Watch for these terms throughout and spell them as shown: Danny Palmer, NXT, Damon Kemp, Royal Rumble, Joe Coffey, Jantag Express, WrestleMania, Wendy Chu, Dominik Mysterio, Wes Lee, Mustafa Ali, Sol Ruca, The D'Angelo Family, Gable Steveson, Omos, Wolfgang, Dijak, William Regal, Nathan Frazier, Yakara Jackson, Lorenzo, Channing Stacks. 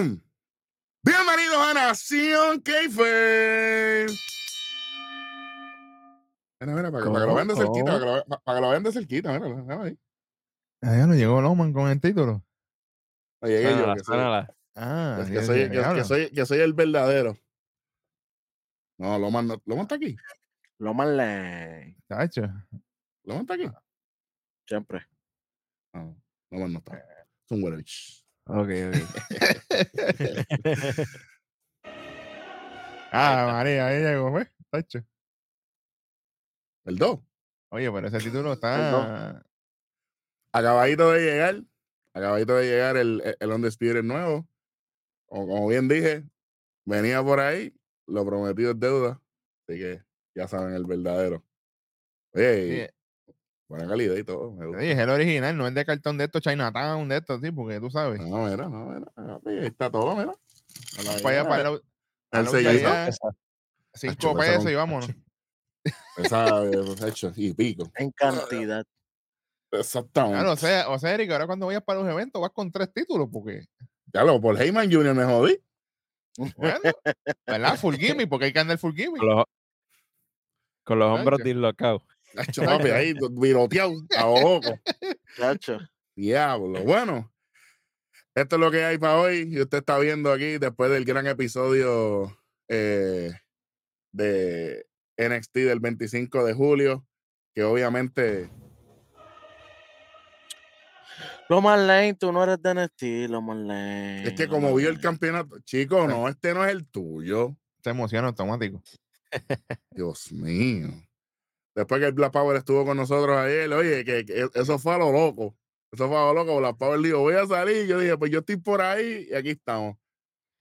Bienvenidos a Nación Kayfabe. Mira, mira, para que lo vean de cerquita, para que lo vean de cerquita, mira ahí. Ya no llegó Loman con el título. No llegué yo, que soy el verdadero. No, Loman está aquí. Loman le... ¿Está hecho? Loman está aquí. Siempre. No, Loman no está. Es un huevich. Ok. María, ahí llegó, güey. Está hecho. El 2. Oye, pero ese título está... Acabadito de llegar el Undisputed nuevo. Como bien dije, venía por ahí, lo prometido es deuda. Así que ya saben el verdadero. Oye, sí. Buena calidad y todo. Oye, es el original, no es de cartón de estos, Chinatown, de estos, sí, porque tú sabes. No, mira. Ahí está todo, mira. Para allá. El 5 pesos y vámonos. Hecho y pico. En cantidad. Exactamente. Claro, o sea, Eric, ahora cuando vayas para los eventos vas con 3 títulos, porque... Ya lo, por Heyman Jr. me jodí. Bueno, ¿verdad? Full gimmick, porque hay que andar full gimmick. Con los hombros dislocados. Chacho, papi, ahí, viroteado, a ojo. Chacho. Diablo. Bueno, esto es lo que hay para hoy. Y usted está viendo aquí, después del gran episodio de NXT del 25 de julio, que obviamente... Loman Lane, tú no eres de NXT, Loman Lane. Es que como vio el campeonato, chicos, no, este no es el tuyo. Te emociona automático. Dios mío. Después que el Black Power estuvo con nosotros ayer, oye, que eso fue a lo loco. Black Power dijo, voy a salir. Yo dije, pues yo estoy por ahí y aquí estamos.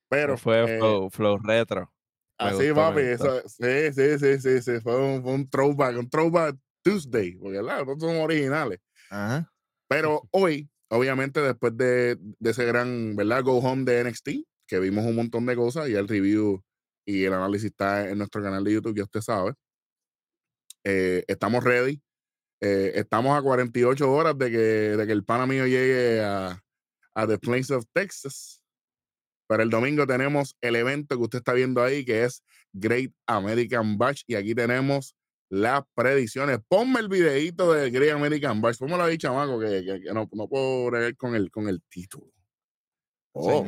Pero fue flow retro. Así, papi. Eso, sí. Fue un throwback, Tuesday. Porque claro, todos son originales. Ajá. Pero hoy, obviamente, después de ese gran, ¿verdad?, go home de NXT, que vimos un montón de cosas, y el review y el análisis está en nuestro canal de YouTube, ya usted sabe. Estamos ready. Estamos a 48 horas de que el pana mío llegue a The Plains of Texas. Para el domingo tenemos el evento que usted está viendo ahí, que es Great American Bash, y aquí tenemos las predicciones. Ponme el videito de Great American Bash. Pónmelo ahí, chamaco, que no puedo bregar con el título. Oh.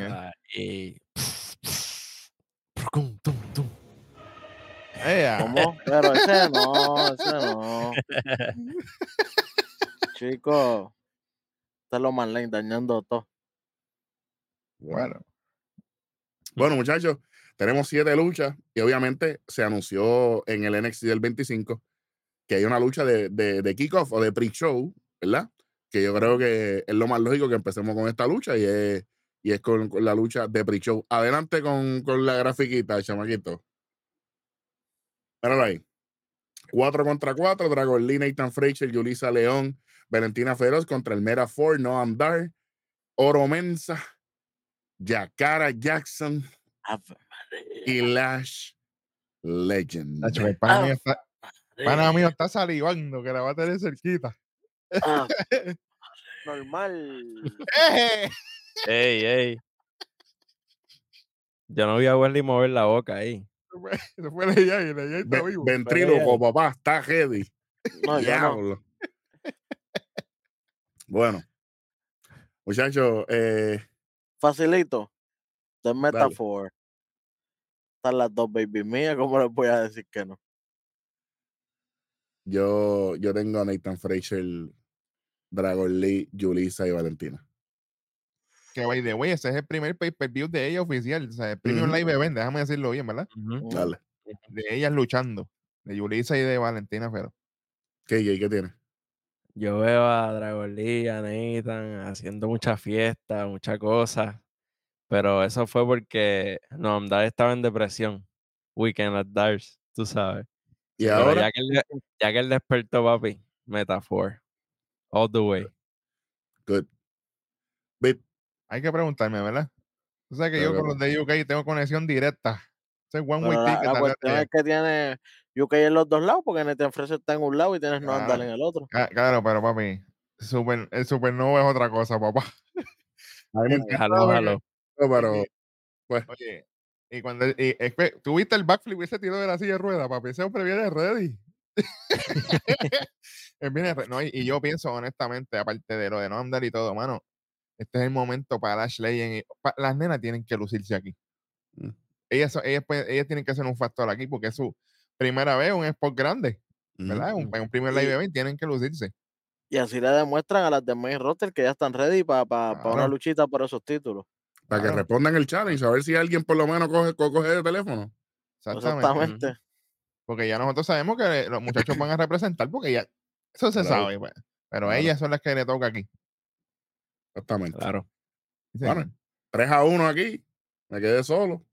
¿Cómo? Pero ese no. Chico, este es Loman Lane dañando todo. Bueno, muchachos, tenemos 7 luchas y obviamente se anunció en el NXT del 25 que hay una lucha de kickoff o de pre-show, ¿verdad? Que yo creo que es lo más lógico que empecemos con esta lucha y es con la lucha de pre-show. Adelante con la grafiquita, chamaquito. Míralo ahí. 4 contra 4, Dragon Lee, Nathan Frazier, Julissa Leon, Valentina Feroz contra el Mera Ford, Noam Dar, Oro Mensa, Yakara Jackson y Lash Legend. El pana mío está salivando que la va a tener cerquita. Normal. Ey. Yo no vi a Wesley mover la boca ahí. Se fue la Jay está vivo. Ventríloco, papá, está heavy. No, diablo. No. Bueno, muchachos, facilito. The Metaphor. Están las 2 baby mías, ¿cómo les voy a decir que no? Yo tengo a Nathan Frazier, Dragon Lee, Julissa y Valentina. Que by the way, ese es el primer pay-per-view de ellas oficial, o sea, el Premium Live Event, déjame decirlo bien, ¿verdad? Uh-huh. Dale. De ellas luchando, de Julissa y de Valentina Feroz. ¿Qué tiene? Yo veo a Dragon Lee, a Nathan haciendo mucha fiesta, mucha cosa. Pero eso fue porque Noam Dar estaba en depresión. Weekend at Dars, tú sabes. Y pero ahora... Ya que él despertó, papi, Metaphor. All the way. Good. But... Hay que preguntarme, ¿verdad? O sea que yo con los de UK tengo conexión directa. O sea, one way ticket. La cuestión es que tiene UK en los dos lados, porque Nathan Frazier está en un lado y tienes Noam Dar en el otro. Claro, pero papi, el Supernova es otra cosa, papá. Jalo. Pero Bueno. Oye, y cuando tú viste el backflip ese tiro de la silla de ruedas, papi, ese hombre viene ready. No, y yo pienso honestamente, aparte de lo de Noam Dar y todo, mano, este es el momento para Lashley. Las nenas tienen que lucirse aquí. Ellas tienen que ser un factor aquí porque es su primera vez, un spot grande, ¿verdad? Un primer live event, tienen que lucirse. Y así le demuestran a las de main roster que ya están ready para una luchita por esos títulos. Para que respondan el challenge, a ver si alguien por lo menos coge el teléfono. Exactamente. Porque ya nosotros sabemos que los muchachos van a representar, porque ya eso se sabe. Pues. Pero ellas son las que le toca aquí. Exactamente. Claro. Sí. Bueno, 3-1 aquí. Me quedé solo.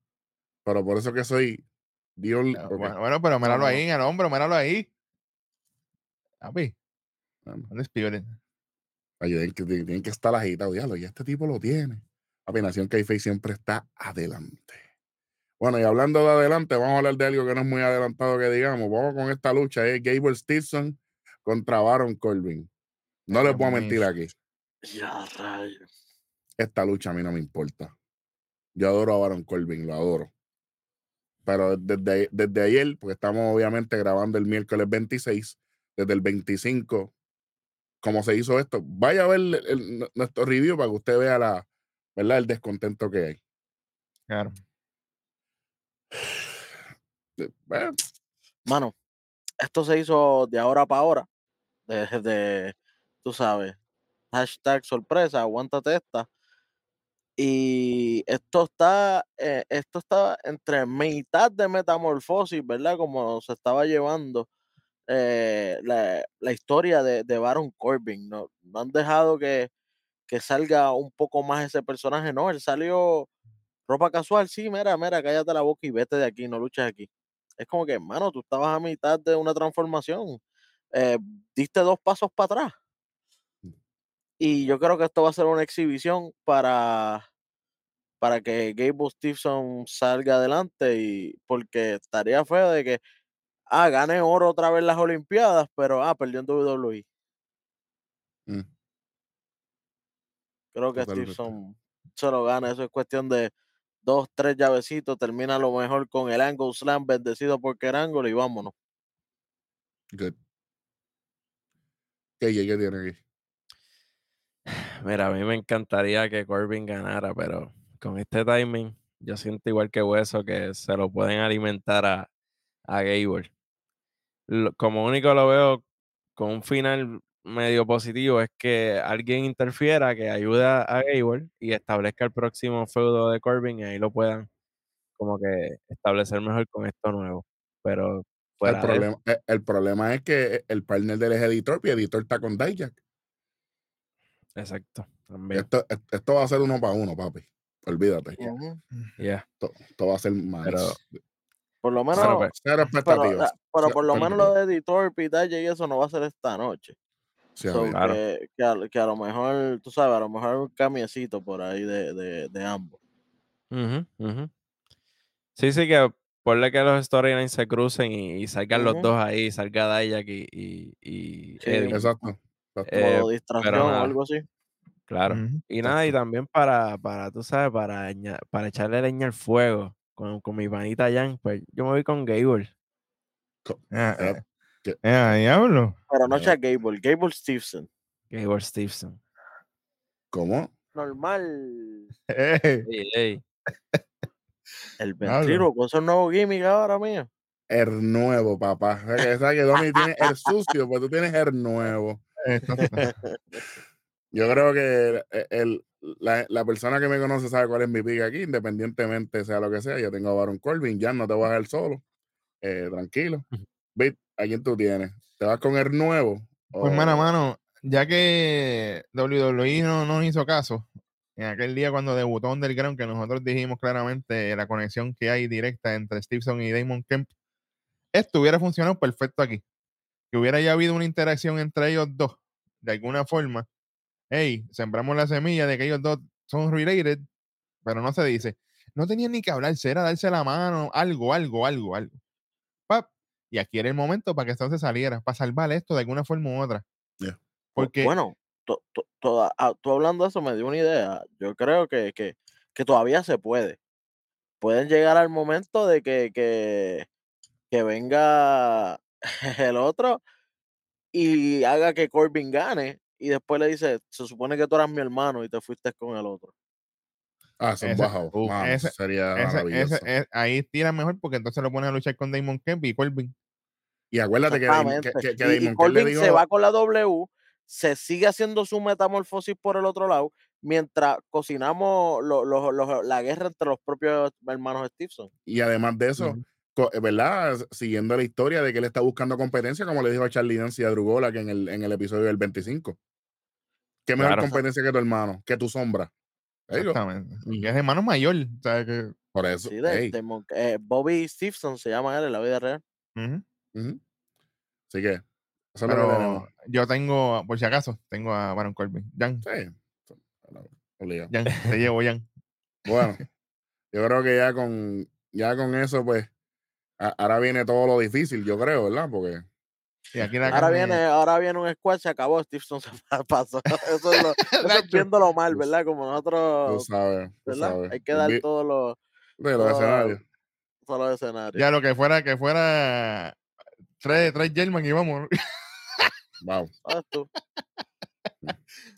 Pero por eso que soy Dios. Porque... Bueno, pero míralo ahí en el hombro, míralo ahí. Papi. ¿Dónde es peor? Tienen que estar agitados, diablo. Ya este tipo lo tiene. Papi, Nación K-Face siempre está adelante. Bueno, y hablando de adelante, vamos a hablar de algo que no es muy adelantado que digamos. Vamos con esta lucha. Es Gable Steveson contra Baron Corbin. No les voy a mentir aquí. Ya, rayos. Esta lucha a mí no me importa. Yo adoro a Baron Corbin, lo adoro. Pero desde ayer, porque estamos obviamente grabando el miércoles 26, desde el 25, como se hizo esto, vaya a ver nuestro review para que usted vea la, ¿verdad?, el descontento que hay. Claro. Bueno. Mano, esto se hizo de ahora para ahora. Tú sabes, hashtag sorpresa, aguántate esta. Y esto está entre mitad de metamorfosis, ¿verdad? Como se estaba llevando la historia de Baron Corbin. No han dejado que salga un poco más ese personaje. No, él salió ropa casual. Sí, mira, cállate la boca y vete de aquí, no luches aquí. Es como que, hermano, tú estabas a mitad de una transformación. Diste 2 pasos para atrás. Y yo creo que esto va a ser una exhibición para que Gable Steveson salga adelante, y porque estaría feo de que gane oro otra vez las Olimpiadas, pero perdió en WWE. Creo que totalmente. Steveson se lo gana. Eso es cuestión de 2-3 llavecitos. Termina a lo mejor con el Angle Slam, bendecido por Kerangolo, y vámonos. Good. ¿Qué tiene aquí? Mira, a mí me encantaría que Corbin ganara, pero con este timing yo siento igual que Hueso que se lo pueden alimentar a Gable. Como único lo veo con un final medio positivo es que alguien interfiera, que ayude a Gable y establezca el próximo feudo de Corbin, y ahí lo puedan como que establecer mejor con esto nuevo. Pero el problema es que el partner del editor, y el editor está con Dijak. Exacto. También. Esto va a ser 1 para 1, papi. Olvídate. Esto va a ser más. Pero, por lo menos. Cero expectativas. Pero por lo menos lo de editor, Pitaya y eso no va a ser esta noche. Sí, claro. Que a lo mejor, tú sabes, a lo mejor un camiecito por ahí de ambos. Sí, que ponle que los storylines se crucen y salgan los dos ahí, salga Dijak y Eddie. Exacto. Como distracción o algo así. Claro. Y nada, y también para tú sabes, para echarle leña al fuego con mi panita Jan, pues yo me voy con Gable. Diablo. Pero no sea Gable, Gable Steveson. Gable Steveson. ¿Cómo? Normal. Hey. El ventríloco, eso es un nuevo gimmick ahora mío. El nuevo, papá. ¿Sabes que Domi tiene el sucio? Pues tú tienes el nuevo. Yo creo que la persona que me conoce sabe cuál es mi pick aquí, independientemente sea lo que sea. Yo tengo a Baron Corbin, ya no te vas a dejar solo, tranquilo. Bit, ¿a quién tú tienes? ¿Te vas con el nuevo? Pues mano, ya que WWE no nos hizo caso en aquel día cuando debutó Underground, que nosotros dijimos claramente la conexión que hay directa entre Stevenson y Damon Kemp, esto hubiera funcionado perfecto aquí. Que hubiera ya habido una interacción entre ellos dos, de alguna forma. Hey, sembramos la semilla de que ellos dos son related, pero no se dice. No tenían ni que hablarse, era darse la mano, algo. Pap, y aquí era el momento para que esto se saliera, para salvar esto de alguna forma u otra. Yeah. Porque... Bueno, tú hablando de eso me dio una idea. Yo creo que todavía se puede. pueden llegar al momento de que venga el otro y haga que Corbin gane y después le dice, se supone que tú eras mi hermano y te fuiste con el otro. Ah, son bajados. Ahí tira mejor porque entonces lo ponen a luchar con Damon Kemp y Corbin. Y acuérdate que Damon Kemp le dijo, se va con la W, se sigue haciendo su metamorfosis por el otro lado mientras cocinamos la guerra entre los propios hermanos Stevenson. Y además de eso, ¿verdad? Siguiendo la historia de que él está buscando competencia, como le dijo a Charlie Dance y a Drew Gulak en el episodio del 25. ¿Qué mejor competencia que tu hermano, que tu sombra? Exactamente. Y es hermano mayor, ¿sabes? Que por eso sí, Bobby Steveson se llama él en la vida real. Así que eso. Pero yo tengo, por si acaso, tengo a Baron Corbin. Jan, sí, Jan, te llevo, Jan. Bueno, yo creo que ya con eso, pues ahora viene todo lo difícil, yo creo, ¿verdad? Porque ahora viene un squash, se acabó, Stevenson se pasó. Eso es viéndolo mal, ¿verdad? Como nosotros, tú sabes. Hay que dar todos los escenarios. Todos los escenarios. Ya lo que fuera tres German y vamos. Wow.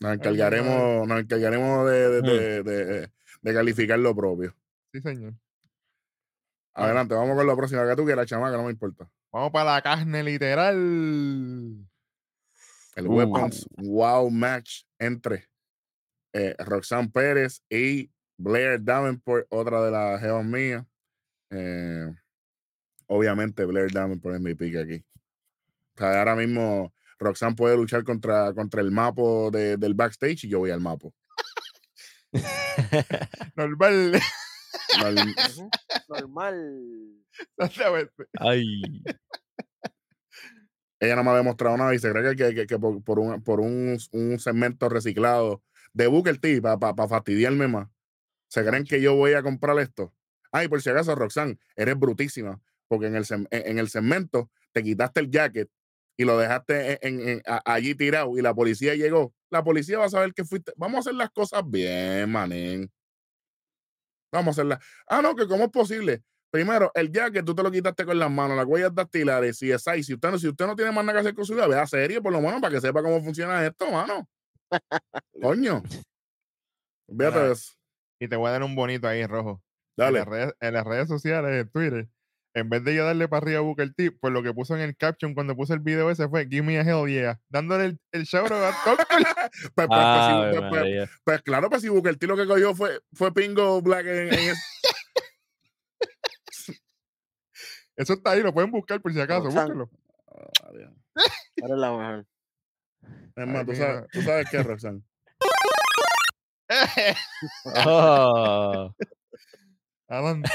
Nos encargaremos de calificar lo propio. Sí, señor. Adelante, vamos con la próxima que tú quieras, chamaca, no me importa. Vamos para la carne literal. El Weapons Wow Match entre Roxanne Perez y Blair Davenport, otra de las jevas mías. Obviamente Blair Davenport es mi pick aquí. O sea, ahora mismo Roxanne puede luchar contra el mapo del backstage y yo voy al mapo. Normal. Ay. Ella no me ha demostrado nada y se cree que por un segmento reciclado de Booker T para fastidiarme más. ¿Se creen que yo voy a comprar esto? Ay, por si acaso, Roxanne, eres brutísima porque en el segmento te quitaste el jacket y lo dejaste allí tirado y la policía llegó. La policía va a saber que fuiste. Vamos a hacer las cosas bien, manín. Vamos a hacerla. Ah, no, que cómo es posible. Primero, el jacket tú te lo quitaste con las manos, las huellas dactilares, si es ahí, si usted no tiene más nada que hacer con su vida, vea serie por lo menos para que sepa cómo funciona esto, mano. Coño. Véate eso. Y te voy a dar un bonito ahí en rojo. Dale. En las redes sociales, en Twitter, en vez de yo darle para arriba a Booker T, pues lo que puso en el caption cuando puso el video ese fue Give me a hell yeah, dándole el shout out a Pues claro, pues si Booker T lo que cogió fue Pingo Black en Eso está ahí, lo pueden buscar por si acaso, búsquenlo. Ahora la mejor. Es más, tú sabes qué, Roxanne. Adelante.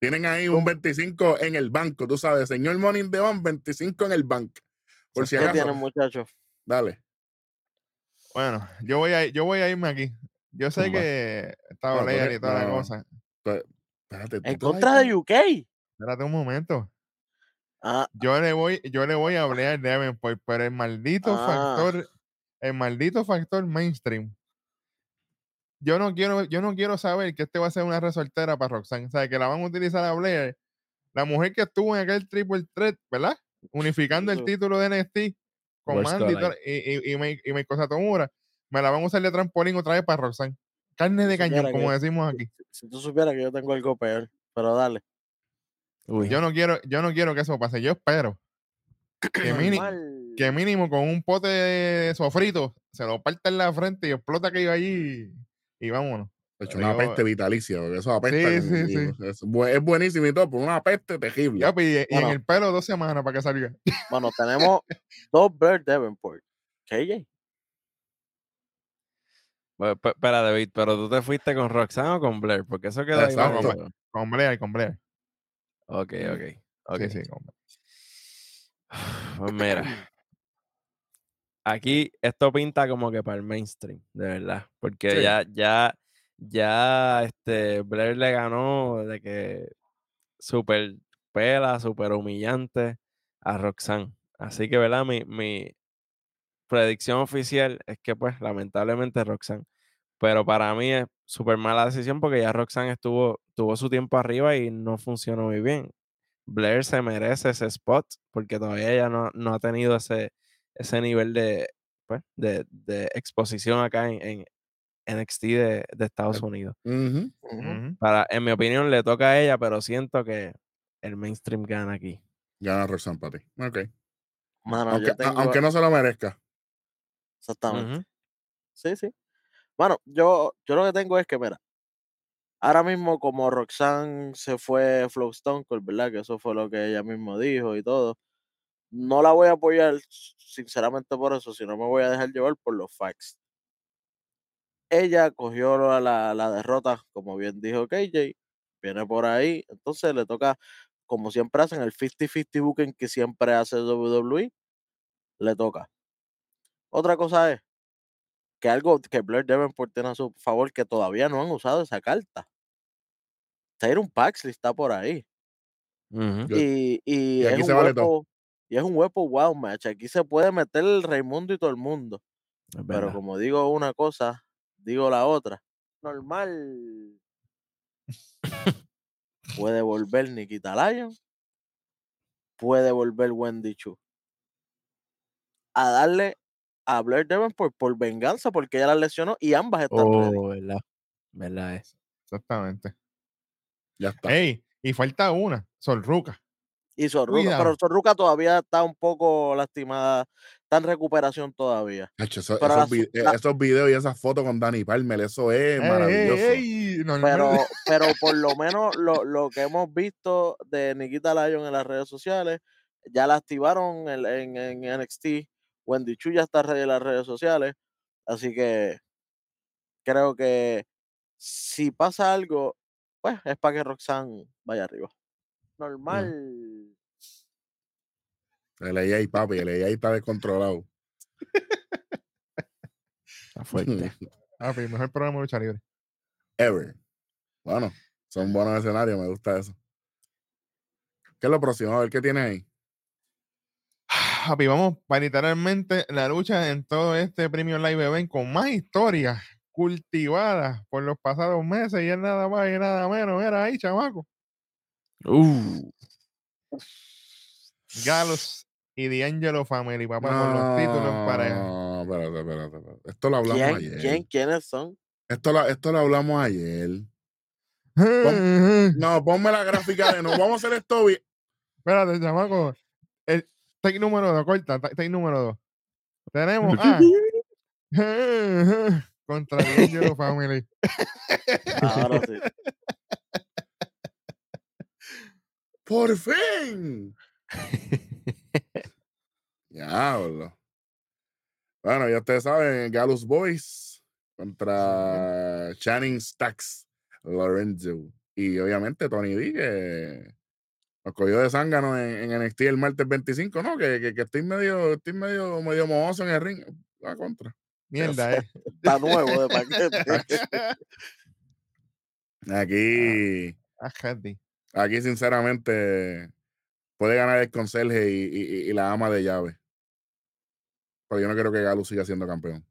Tienen ahí un 25 en el banco, tú sabes, señor Morning de Van, 25 en el banco. Por si acaso. ¿Qué tienen, muchachos? Dale. Bueno, yo voy a irme aquí. Yo sé que estaba leyendo y toda la cosa. Pero, espérate, en contra de UK. Espérate un momento. Yo le voy a hablar de Davenport, pero el maldito factor mainstream. Yo no quiero saber que este va a ser una resortera para Roxanne. O sea, que la van a utilizar a Blair, la mujer que estuvo en aquel triple threat, ¿verdad? Unificando el título de NXT con Mandy y cosa Tomura. Me la van a usar de trampolín otra vez para Roxanne. Carne de cañón, como decimos aquí. Si tú supieras que yo tengo algo peor, pero dale. Uy. Yo no quiero que eso pase. Yo espero que mínimo con un pote de sofrito se lo parta en la frente y explota que iba allí. Y vámonos. De hecho, una peste vitalicia, porque eso apesta. Sí. Es buenísimo y todo, pero una peste terrible. Yo, y en el pelo 2 semanas para que salga. Bueno, tenemos 2 Blair Davenport. KJ. Bueno, espera, David, pero tú te fuiste con Roxanne o con Blair, porque eso queda ahí. Con Blair. Ok. Sí, con Blair. Pues mira. Aquí esto pinta como que para el mainstream, de verdad, porque sí. ya Blair le ganó de que súper pela, súper humillante a Roxanne. Así que, ¿verdad? Mi predicción oficial es que, pues, lamentablemente Roxanne. Pero para mí es súper mala decisión, porque ya Roxanne tuvo su tiempo arriba y no funcionó muy bien. Blair se merece ese spot porque todavía ella no ha tenido ese nivel de exposición acá en NXT de Estados Unidos. Uh-huh. Uh-huh. En mi opinión le toca a ella, pero siento que el mainstream gana aquí. Gana Roxanne para ti. Okay. Mano, aunque no se lo merezca. Exactamente. Uh-huh. Sí, sí. Bueno, yo lo que tengo es que, mira, ahora mismo como Roxanne se fue Flow Stone Cold, ¿verdad? Que eso fue lo que ella misma dijo y todo. No la voy a apoyar, sinceramente, por eso, si no me voy a dejar llevar por los facts. Ella cogió la derrota, como bien dijo KJ, viene por ahí, entonces le toca, como siempre hacen, el 50-50 booking que siempre hace WWE, le toca. Otra cosa es que algo que Blair Davenport tiene a su favor, que todavía no han usado esa carta. Tyron Paxley está por ahí. Uh-huh. Y aquí es se vale todo. Y es un huevo wow match. Aquí se puede meter el Raimundo y todo el mundo. Pero como digo una cosa, digo la otra. Normal. Puede volver Nikkita Lyons. Puede volver Wendy Chu. A darle a Blair Davenport por venganza, porque ella la lesionó y ambas están ready. Verdad es. Exactamente. Ya está. Hey, y falta una, Sol Ruca. Y Sol Ruca, pero Sol Ruca todavía está un poco lastimada, está en recuperación todavía. Hacho, esos videos y esas fotos con Danny Palmer, eso es maravilloso. No, pero por lo menos lo que hemos visto de Nikkita Lyons en las redes sociales, ya la activaron en NXT. Wendy Chu ya está en las redes sociales, así que creo que si pasa algo, pues es para que Roxanne vaya arriba. Normal. El AI, papi, el AI está descontrolado. Está fuerte. Papi, mejor programa de lucha libre. Ever. Bueno, son buenos escenarios, me gusta eso. ¿Qué es lo próximo? A ver, ¿qué tienes ahí? Papi, vamos para literalmente la lucha en todo este Premium Live Event con más historias cultivadas por los pasados meses y es nada más y nada menos. Era ahí, chamaco. Gallus y The D'Angelo Family, papá, no, con los títulos en pareja. No, espérate. Esto lo hablamos ayer. ¿Quiénes son? Esto lo hablamos ayer. Ponme la gráfica de no. Vamos a hacer esto bien. Espérate, chamaco. Take número 2, corta. Take número 2. Tenemos a contra The D'Angelo Family. Ahora sí. ¡Por fin! Diablo. Bueno, ya ustedes saben, Gallus Boys contra Channing Stacks, Lorenzo. Y obviamente Tony D, que nos cogió de zángano en NXT el martes 25, ¿no? Que estoy medio mohoso en el ring. La contra. Mierda, Está nuevo de paquete. Aquí. Aquí, sinceramente, puede ganar el conserje y la ama de llave. Pero yo no quiero que Gallus siga siendo campeón.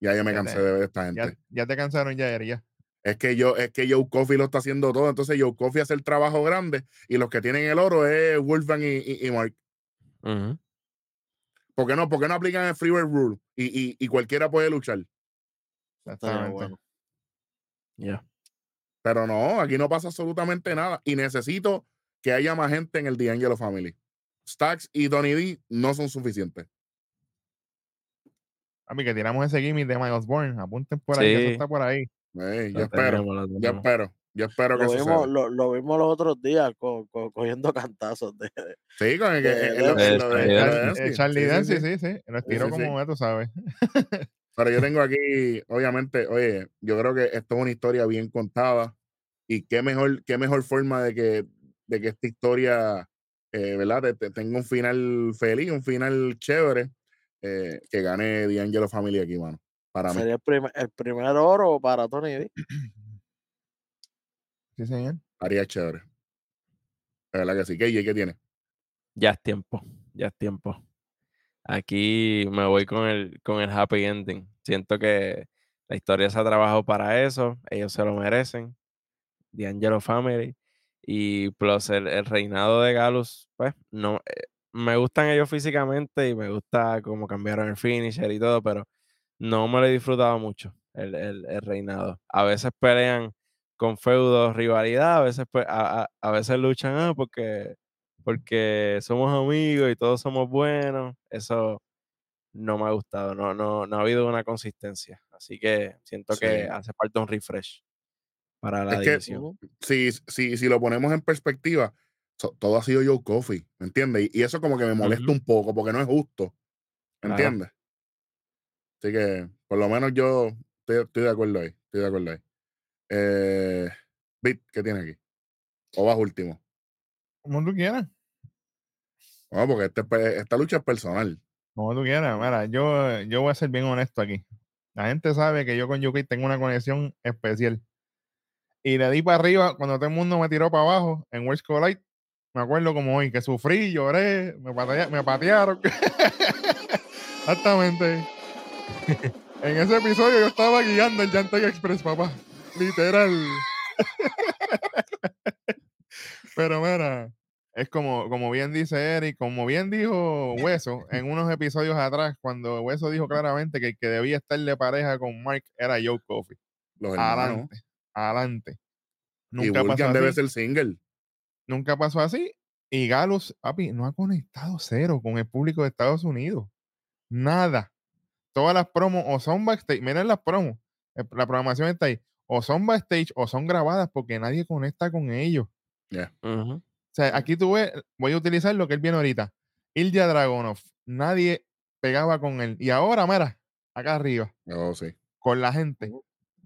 Ya me cansé de ver esta gente. Ya te cansaron, ya. Es que Joe Coffey lo está haciendo todo. Entonces, Joe Coffey hace el trabajo grande y los que tienen el oro es Wolfgang y Mark. Uh-huh. ¿Por qué no aplican el Freeway Rule? Y cualquiera puede luchar. Exactamente. Bueno. Ya. Yeah. Pero no, aquí no pasa absolutamente nada. Y necesito que haya más gente en el D'Angelo Family. Stacks y Tony D no son suficientes. A mí que tiramos ese gimmick de Miles Bourne. Apunten por ahí, eso está por ahí. Hey, yo espero que eso sea. Lo vimos los otros días cogiendo cantazos. Sí, con el Charlie Dance, sí. Lo tiró como tú sabes. Pero yo tengo aquí, obviamente, oye, yo creo que esto es una historia bien contada y qué mejor forma de que esta historia, ¿verdad? Tenga un final feliz, un final chévere, que gane D'Angelo Family aquí, mano. Para mí. ¿Sería el primer oro para Tony D? Sí, señor. Haría chévere. La verdad que sí. ¿Qué tiene? Ya es tiempo. Aquí me voy con el happy ending. Siento que La historia se ha trabajado para eso. Ellos se lo merecen. The D'Angelo Family. Y plus el reinado de Gallus, pues, no, me gustan ellos físicamente y me gusta cómo cambiaron el finisher y todo, pero no me lo he disfrutado mucho el reinado. A veces pelean con feudos, rivalidad, a veces, pues, a veces luchan porque somos amigos y todos somos buenos. Eso no me ha gustado, no ha habido una consistencia. Así que siento que hace falta un refresh para la división. Si lo ponemos en perspectiva, todo ha sido Joe Coffey, ¿me entiendes? Y eso como que me molesta un poco, porque no es justo, ¿me entiendes? Así que, por lo menos yo estoy de acuerdo ahí, Bit, ¿qué tienes aquí? ¿O vas último? Como tú quieras. Bueno, porque esta lucha es personal. Como tú quieras. Mira, yo voy a ser bien honesto aquí. La gente sabe que yo con Yuki tengo una conexión especial. Y le di para arriba cuando todo el mundo me tiró para abajo en World's Collide. Me acuerdo como hoy, que sufrí, lloré, me patearon. Exactamente. En ese episodio yo estaba guiando el Jantag Express, papá. Literal. Pero mira, es como bien dice Eric, como bien dijo Hueso en unos episodios atrás, cuando Hueso dijo claramente que el que debía estar de pareja con Mark era Joe Coffey. Adelante. Nunca pasó así. Debe ser single. Nunca pasó así. Y Gallus, papi, no ha conectado cero con el público de Estados Unidos. Nada. Todas las promos o son backstage. Miren las promos. La programación está ahí. O son backstage o son grabadas porque nadie conecta con ellos. Yeah. Uh-huh. O sea, aquí tú ves, voy a utilizar lo que él viene ahorita. Ilja Dragunov. Nadie pegaba con él. Y ahora, mira, acá arriba. Oh, sí. Con la gente.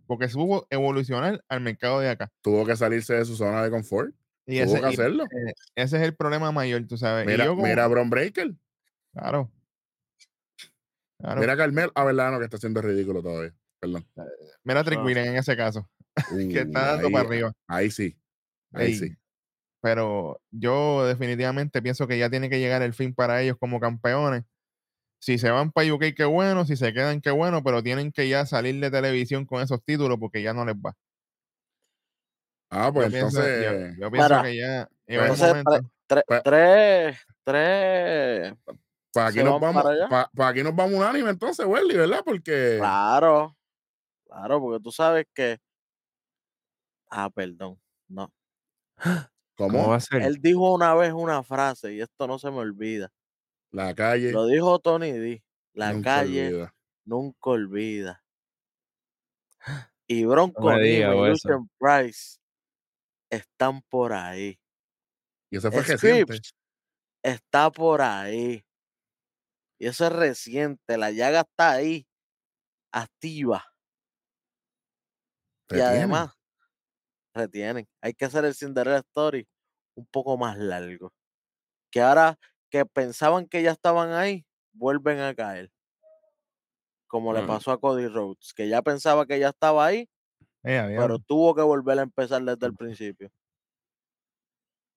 Porque supo evolucionar al mercado de acá. Tuvo que salirse de su zona de confort. Y tuvo que hacerlo. Ese es el problema mayor, tú sabes. Mira, mira a Bron Breakker. Claro. Mira a Carmelo Hayes, que está siendo ridículo todavía. Perdón. Mira a Trick Williams en ese caso. Que está dando para arriba. Ahí sí. Pero yo definitivamente pienso que ya tiene que llegar el fin para ellos como campeones. Si se van para UK, qué bueno. Si se quedan, qué bueno. Pero tienen que ya salir de televisión con esos títulos porque ya no les va. Ah, pues entonces... Yo pienso que ya... Entonces, tres... Para aquí nos vamos unánime entonces, Welly, ¿verdad? Porque... Claro, porque tú sabes que... Ah, perdón. No. ¿Cómo va a ser? Él dijo una vez una frase y esto no se me olvida. La calle. Lo dijo Tony D. La calle nunca olvida. Y Bronco y Lucian Price están por ahí. Y eso fue Scripps está por ahí. Y eso es reciente. La llaga está ahí. Activa. Retienen. Y además, retienen. Hay que hacer el Cinderella Story un poco más largo. Que ahora... que pensaban que ya estaban ahí, vuelven a caer. Como le pasó a Cody Rhodes, que ya pensaba que ya estaba ahí, pero tuvo que volver a empezar desde el principio.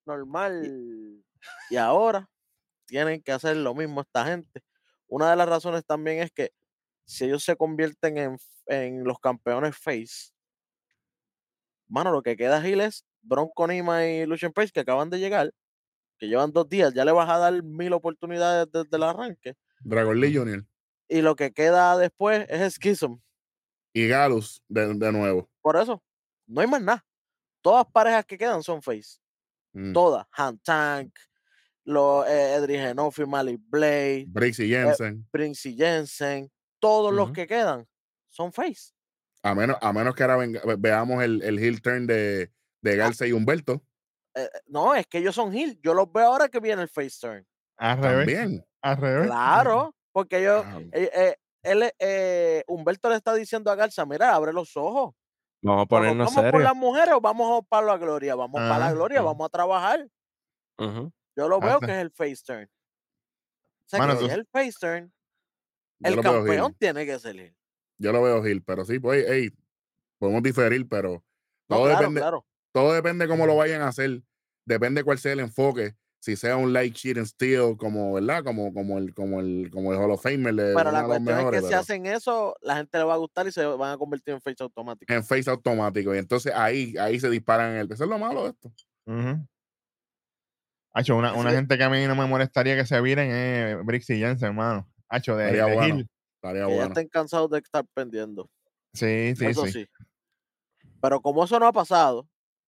Normal. Y ahora tienen que hacer lo mismo esta gente. Una de las razones también es que si ellos se convierten en los campeones face, mano, lo que queda Gil es Bronco Nima y Lucian Price, que acaban de llegar, que llevan 2 días, ya le vas a dar 1000 oportunidades desde el arranque. Dragon Lee Jr. Y lo que queda después es Schism. Y Gallus de nuevo. Por eso, no hay más nada. Todas parejas que quedan son face. Todas. Han Tank, Edric Genofi, Malik Blade, Briggs y Jensen. Todos los que quedan son face. A menos que ahora veamos el heel turn de Garza y Humberto. No, es que ellos son heel. Yo los veo ahora que viene el face turn. Al revés. Claro, porque ellos... Humberto le está diciendo a Garza, mira, abre los ojos. Vamos a ponernos serios. ¿Vamos por las mujeres o vamos para la gloria? Vamos para la gloria, vamos a trabajar. Yo lo veo que es el face turn. O sea, que si es el face turn, el campeón tiene que ser heel. Yo lo veo heel, pero sí, pues, podemos diferir, pero todo depende. Todo depende cómo lo vayan a hacer, depende cuál sea el enfoque. si sea un like, cheat and steal, como, ¿verdad? Como el Hall of Famer. Pero la cuestión mejores, es que si hacen eso, la gente le va a gustar y se van a convertir en face automático. En face automático. Y entonces ahí se disparan el... Eso es lo malo de esto. Uh-huh. Hacho, una gente que a mí no me molestaría que se viren es Briggs y Jensen, hermano. Hacho, de Hill. Bueno. Ya estén cansados de estar pendiendo. Sí. Eso sí. Pero como eso no ha pasado...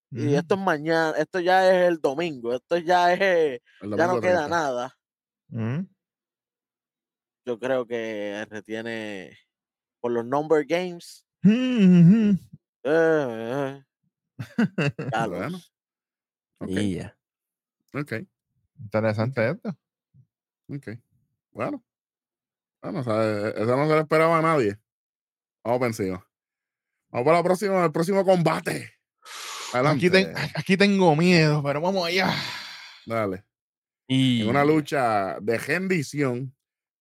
Y esto es mañana, esto ya es el domingo, ya no queda nada. Yo creo que retiene por los number games. Bueno. Okay. Yeah. Okay. Interesante esto. Okay. Bueno, o sea, eso no se lo esperaba a nadie. Vamos pensando. Vamos para la próxima, el próximo combate. Aquí tengo miedo, pero vamos allá. Dale. Y... En una lucha de rendición,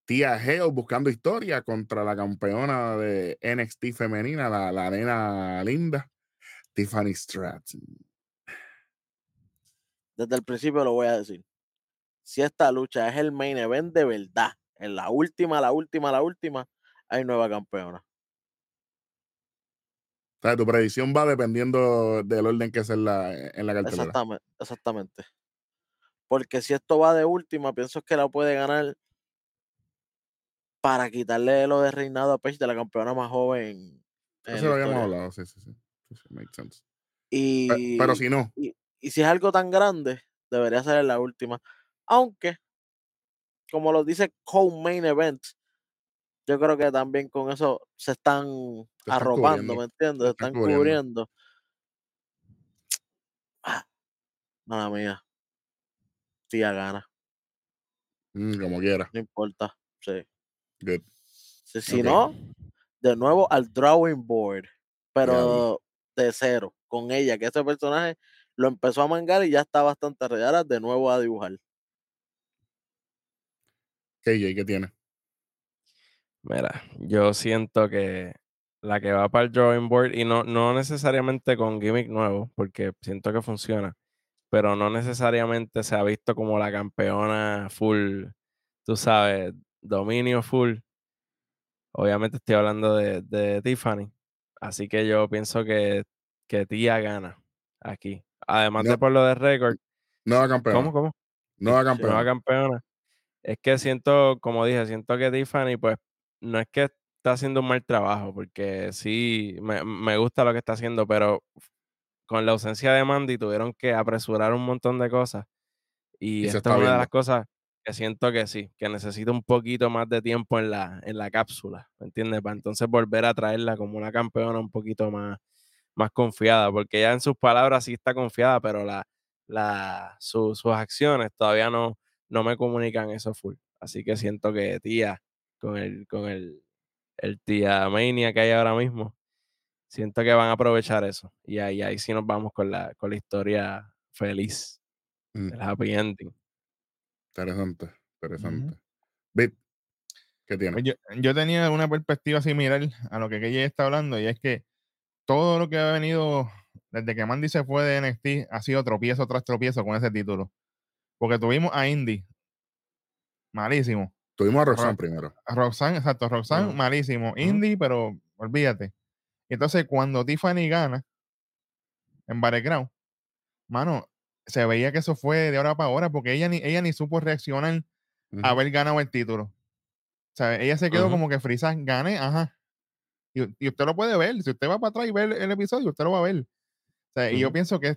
Tia Hale buscando historia contra la campeona de NXT femenina, la nena linda, Tiffany Stratton. Desde el principio lo voy a decir. Si esta lucha es el main event de verdad, en la última, hay nueva campeona. O sea, tu predicción va dependiendo del orden que es en la cartelera. Exactamente. Porque si esto va de última, pienso que la puede ganar para quitarle lo de reinado a Paige, de la campeona más joven. Eso lo habíamos hablado, sí. Makes sense. Y, pero si no. Y si es algo tan grande, debería ser en la última. Aunque, como lo dice co-main event, yo creo que también con eso se están arropando, ¿me entiendes? Se están cubriendo. Mala mía. Tía gana. Como quiera. No importa. Sí. Good. Sí, si no, de nuevo al drawing board. Pero de cero. Con ella, que ese personaje lo empezó a mangar y ya está bastante rayada, de nuevo a dibujar. ¿Qué tiene? Mira, yo siento que la que va para el drawing board, y no necesariamente con gimmick nuevo, porque siento que funciona, pero no necesariamente se ha visto como la campeona full, tú sabes, dominio full. Obviamente estoy hablando de Tiffany, así que yo pienso que Tía gana aquí. Además de por lo de récord. Nueva campeona. ¿Cómo? Nueva campeona. Nueva campeona. Es que siento, como dije, que Tiffany, pues, no es que está haciendo un mal trabajo, porque sí, me gusta lo que está haciendo, pero con la ausencia de Mandy tuvieron que apresurar un montón de cosas. Y esta es una de las cosas que siento que sí, que necesita un poquito más de tiempo en la cápsula, ¿me entiendes? Para entonces volver a traerla como una campeona un poquito más confiada, porque ella en sus palabras sí está confiada, pero sus acciones todavía no me comunican eso full. Así que siento que Tía... Con el Tía Mania que hay ahora mismo, siento que van a aprovechar eso. Y ahí sí nos vamos con la historia feliz, el happy ending. Interesante. Bit, ¿qué tienes? Yo tenía una perspectiva similar a lo que ella está hablando, y es que todo lo que ha venido desde que Mandy se fue de NXT ha sido tropiezo tras tropiezo con ese título. Porque tuvimos a Indy, malísimo. Tuvimos a Roxanne primero. Roxanne, malísimo. Indy, pero olvídate. Entonces, cuando Tiffany gana en Battleground, mano, se veía que eso fue de hora para hora, porque ella ni supo reaccionar a haber ganado el título. O sea, ella se quedó como que frisa, gané, ajá. Y usted lo puede ver. Si usted va para atrás y ve el episodio, usted lo va a ver. O sea, y yo pienso que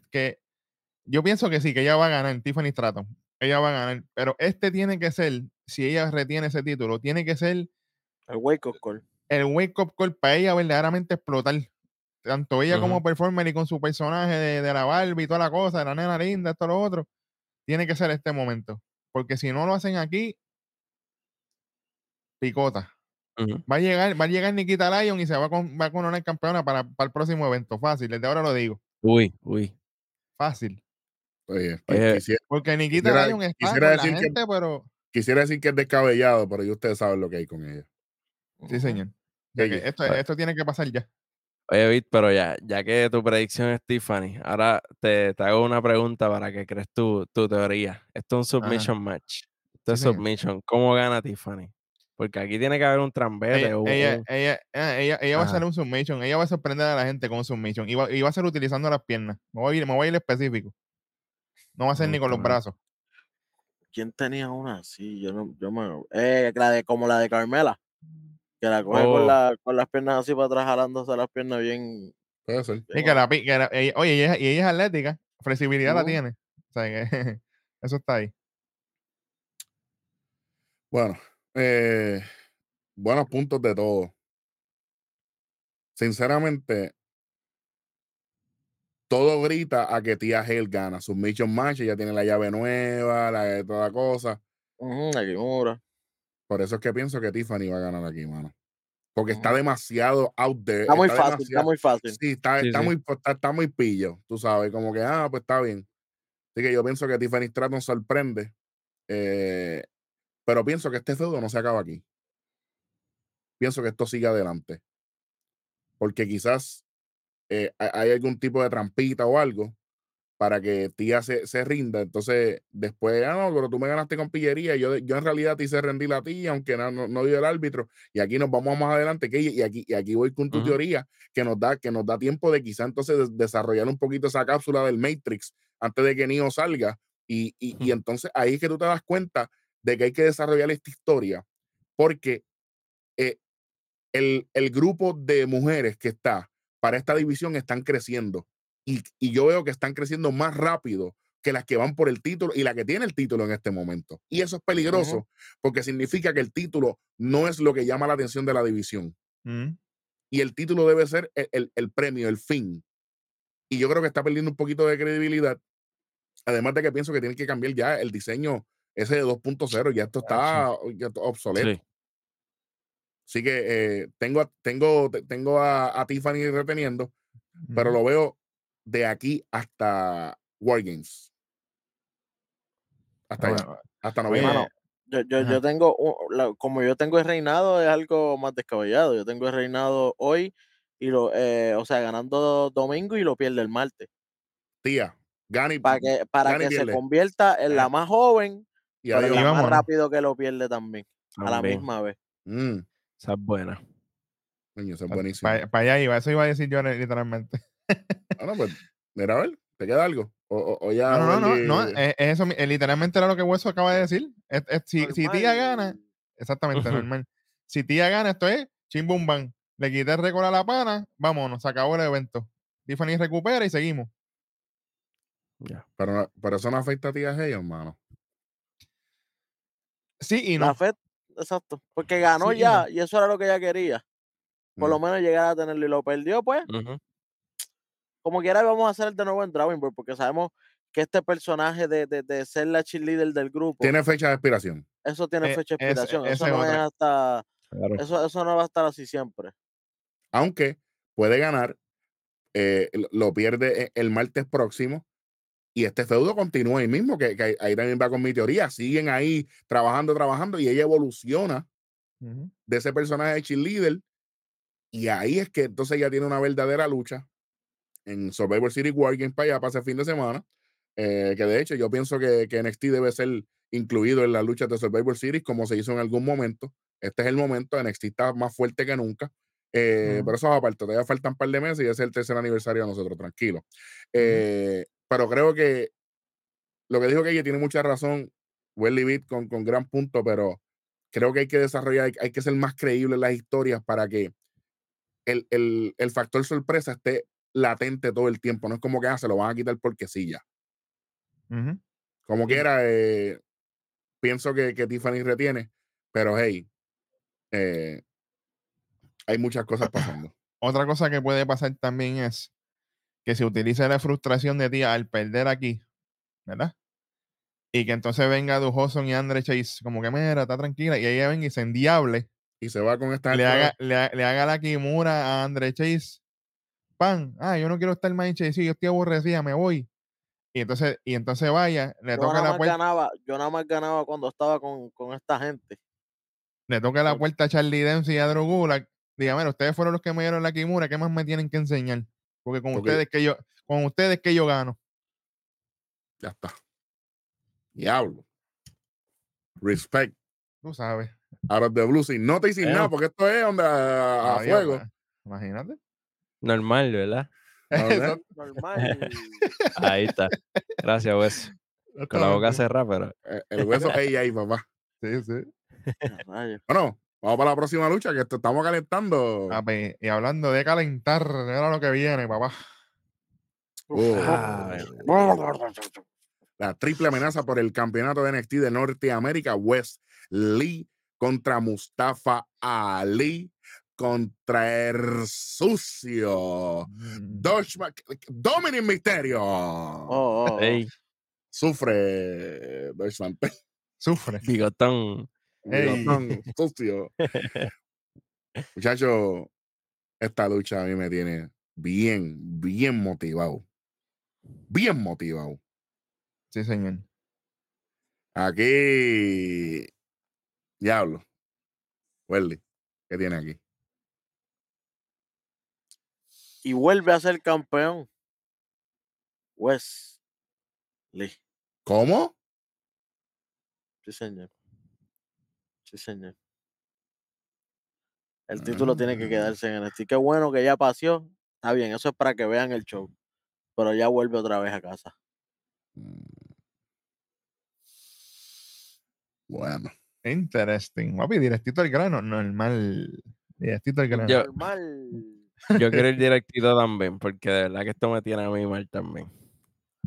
sí, que ella va a ganar, Tiffany Stratton. Ella va a ganar, pero este tiene que ser, si ella retiene ese título, tiene que ser el wake-up call. El wake-up call para ella verdaderamente explotar. Tanto ella como performer y con su personaje de la Barbie y toda la cosa, de la nena linda, todo lo otro. Tiene que ser este momento. Porque si no lo hacen aquí, picota. Va a llegar Nikkita Lyons y se va a coronar campeona para el próximo evento. Fácil, desde ahora lo digo. Uy. Fácil. Oye, porque Nikkita Lyons está con la gente, pero... Quisiera decir que es descabellado, pero ya ustedes saben lo que hay con ella. Sí, señor. Esto tiene que pasar ya. Oye, Vic, pero ya que tu predicción es Tiffany, ahora te hago una pregunta para que crees tu teoría. Esto es un submission match. Esto es submission. ¿Cómo gana Tiffany? Porque aquí tiene que haber un trambete. Ella va a hacer un submission. Ella va a sorprender a la gente con un submission. Y va a ser utilizando las piernas. Me voy a ir específico. No va a ser ni con los brazos. ¿Quién tenía una así? Como la de Carmela. Que la coge con las piernas así para atrás, jalándose las piernas bien. Puede ser. Y ella es atlética, flexibilidad la tiene. O sea, que eso está ahí. Bueno, buenos puntos de todo. Sinceramente, todo grita a que Tia Hale gana. Submission match, ella tiene la llave nueva, toda la cosa. La Kimura. Por eso es que pienso que Tiffany va a ganar aquí, mano. Porque está demasiado out there. Está muy fácil. Sí, está muy pillo, tú sabes. Como que, pues está bien. Así que yo pienso que Tiffany Stratton sorprende. Pero pienso que este feudo no se acaba aquí. Pienso que esto sigue adelante. Porque quizás hay algún tipo de trampita o algo para que Tía se rinda. Entonces, después, no, pero tú me ganaste con pillería, yo en realidad te hice rendir a ti, aunque no dio el árbitro, y aquí nos vamos más adelante, y aquí voy con tu teoría, que nos da tiempo de quizá entonces desarrollar un poquito esa cápsula del Matrix antes de que Neo salga, y entonces ahí es que tú te das cuenta de que hay que desarrollar esta historia, porque el grupo de mujeres que está para esta división están creciendo, y yo veo que están creciendo más rápido que las que van por el título y la que tiene el título en este momento. Y eso es peligroso porque significa que el título no es lo que llama la atención de la división. Y el título debe ser el premio, el fin. Y yo creo que está perdiendo un poquito de credibilidad. Además de que pienso que tienen que cambiar ya el diseño ese de 2.0. Ya esto está obsoleto. Sí. Así que tengo a Tiffany reteniendo, pero lo veo de aquí hasta Wargames. Hasta noviembre. Mano, yo tengo, como yo tengo el reinado, es algo más descabellado. Yo tengo el reinado hoy, y ganando domingo y lo pierde el martes. Tía, gana y Para que se convierta en la más joven y pero la más rápido que lo pierde también. Hombre. A la misma vez. Esa es buena. Coño, esa es buenísima. Para allá iba, eso iba a decir yo literalmente. Bueno, pues, mira, a ver, ¿te queda algo? O ya. No, eso literalmente era lo que Hueso acaba de decir. Si Tía gana, exactamente, normal. Si Tía gana, esto es chimbumbán. Le quité el récord a la pana, vámonos, se acabó el evento. Tiffany recupera y seguimos. Yeah. Pero eso no afecta a Tía Hale, hermano. Sí y no. Exacto, porque ganó y eso era lo que ella quería. Por lo menos llegar a tenerlo y lo perdió, pues. Como quiera, vamos a hacer de nuevo en Dragon Ball, porque sabemos que este personaje de ser la cheerleader del grupo tiene fecha de expiración. Eso tiene fecha de expiración. Eso no va a estar así siempre. Aunque puede ganar, lo pierde el martes próximo y este feudo continúa ahí mismo, que ahí también va con mi teoría. Siguen ahí trabajando y ella evoluciona de ese personaje de cheerleader, y ahí es que entonces ella tiene una verdadera lucha en Survivor Series Wargames para allá, para ese fin de semana, que de hecho yo pienso que NXT debe ser incluido en las luchas de Survivor Series, como se hizo en algún momento. Este es el momento, NXT está más fuerte que nunca, pero eso es aparte, todavía faltan un par de meses y ese es el tercer aniversario de nosotros, tranquilo. Pero creo que lo que dijo que ella tiene mucha razón, Welly Beat con gran punto, pero creo que hay que desarrollar, hay que ser más creíble en las historias para que el factor sorpresa esté latente todo el tiempo. No es como que se lo van a quitar porque sí ya. Como quiera, pienso que Tiffany retiene, pero hey, hay muchas cosas pasando. Otra cosa que puede pasar también es que se utilice la frustración de Tía al perder aquí, ¿verdad? Y que entonces venga Du Hosson y Andre Chase, como que mira, está tranquila, y ella venga y se endiable y se va con esta le haga la Kimura a Andre Chase. Pan, yo no quiero estar más hinchecillo, yo estoy aborrecida, me voy. Y entonces vaya, le toca la puerta. Yo nada más ganaba cuando estaba con esta gente. Le toca la puerta a Charlie Dempsey y a Drew Gulak, dígame, ustedes fueron los que me dieron la Kimura, ¿qué más me tienen que enseñar? Porque con ustedes que yo gano. Ya está. Diablo. Respect. Tú sabes. Ahora de Blue, si no te hiciste nada, porque esto es onda a fuego. Dios, imagínate. Normal, ¿verdad? Eso, normal. Ahí está. Gracias, Wes. Con la boca cerrada, pero... El hueso es ahí, papá. Sí, sí. Bueno, vamos para la próxima lucha, que estamos calentando. Y hablando de calentar, era lo que viene, papá. La triple amenaza por el campeonato de NXT de Norteamérica. Wes Lee contra Mustafa Ali contra el sucio Dominik Mysterio. Hey. Sufre, Deutschman. Sufre. Bigotón. Bigotón, sucio. Muchachos, esta lucha a mí me tiene bien motivado. Bien motivado. Sí, señor. Aquí, diablo. Welly, ¿qué tiene aquí? Y vuelve a ser campeón. Wes Lee. ¿Cómo? Sí, señor. Sí, señor. El título tiene que quedarse en NXT. Qué bueno que ya pasó. Está bien, eso es para que vean el show. Pero ya vuelve otra vez a casa. Bueno. Interesting. Papi, directito al grano. Normal. Directito al grano. Normal. Yo quiero el directito también, porque de verdad que esto me tiene a mí mal también.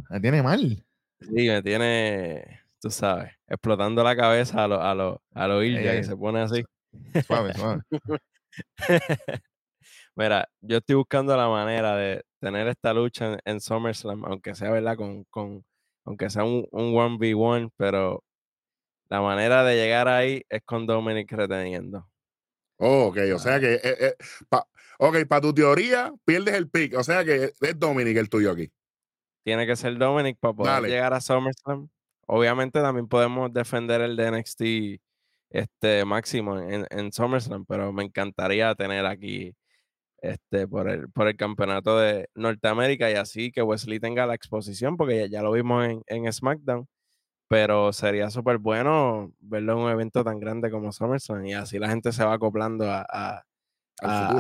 ¿Me tiene mal? Sí, me tiene, tú sabes, explotando la cabeza a lo Ilja que se pone así. Suave. Mira, yo estoy buscando la manera de tener esta lucha en SummerSlam, aunque sea, ¿verdad? Aunque sea un 1v1, pero la manera de llegar ahí es con Dominik reteniendo. Oh, ok, o sea que... para tu teoría, pierdes el pick. O sea que es Dominik el tuyo aquí. Tiene que ser Dominik para poder llegar a SummerSlam. Obviamente también podemos defender el de NXT máximo en SummerSlam, pero me encantaría tener aquí por el campeonato de Norteamérica y así que Wes Lee tenga la exposición, porque ya lo vimos en SmackDown, pero sería súper bueno verlo en un evento tan grande como SummerSlam y así la gente se va acoplando a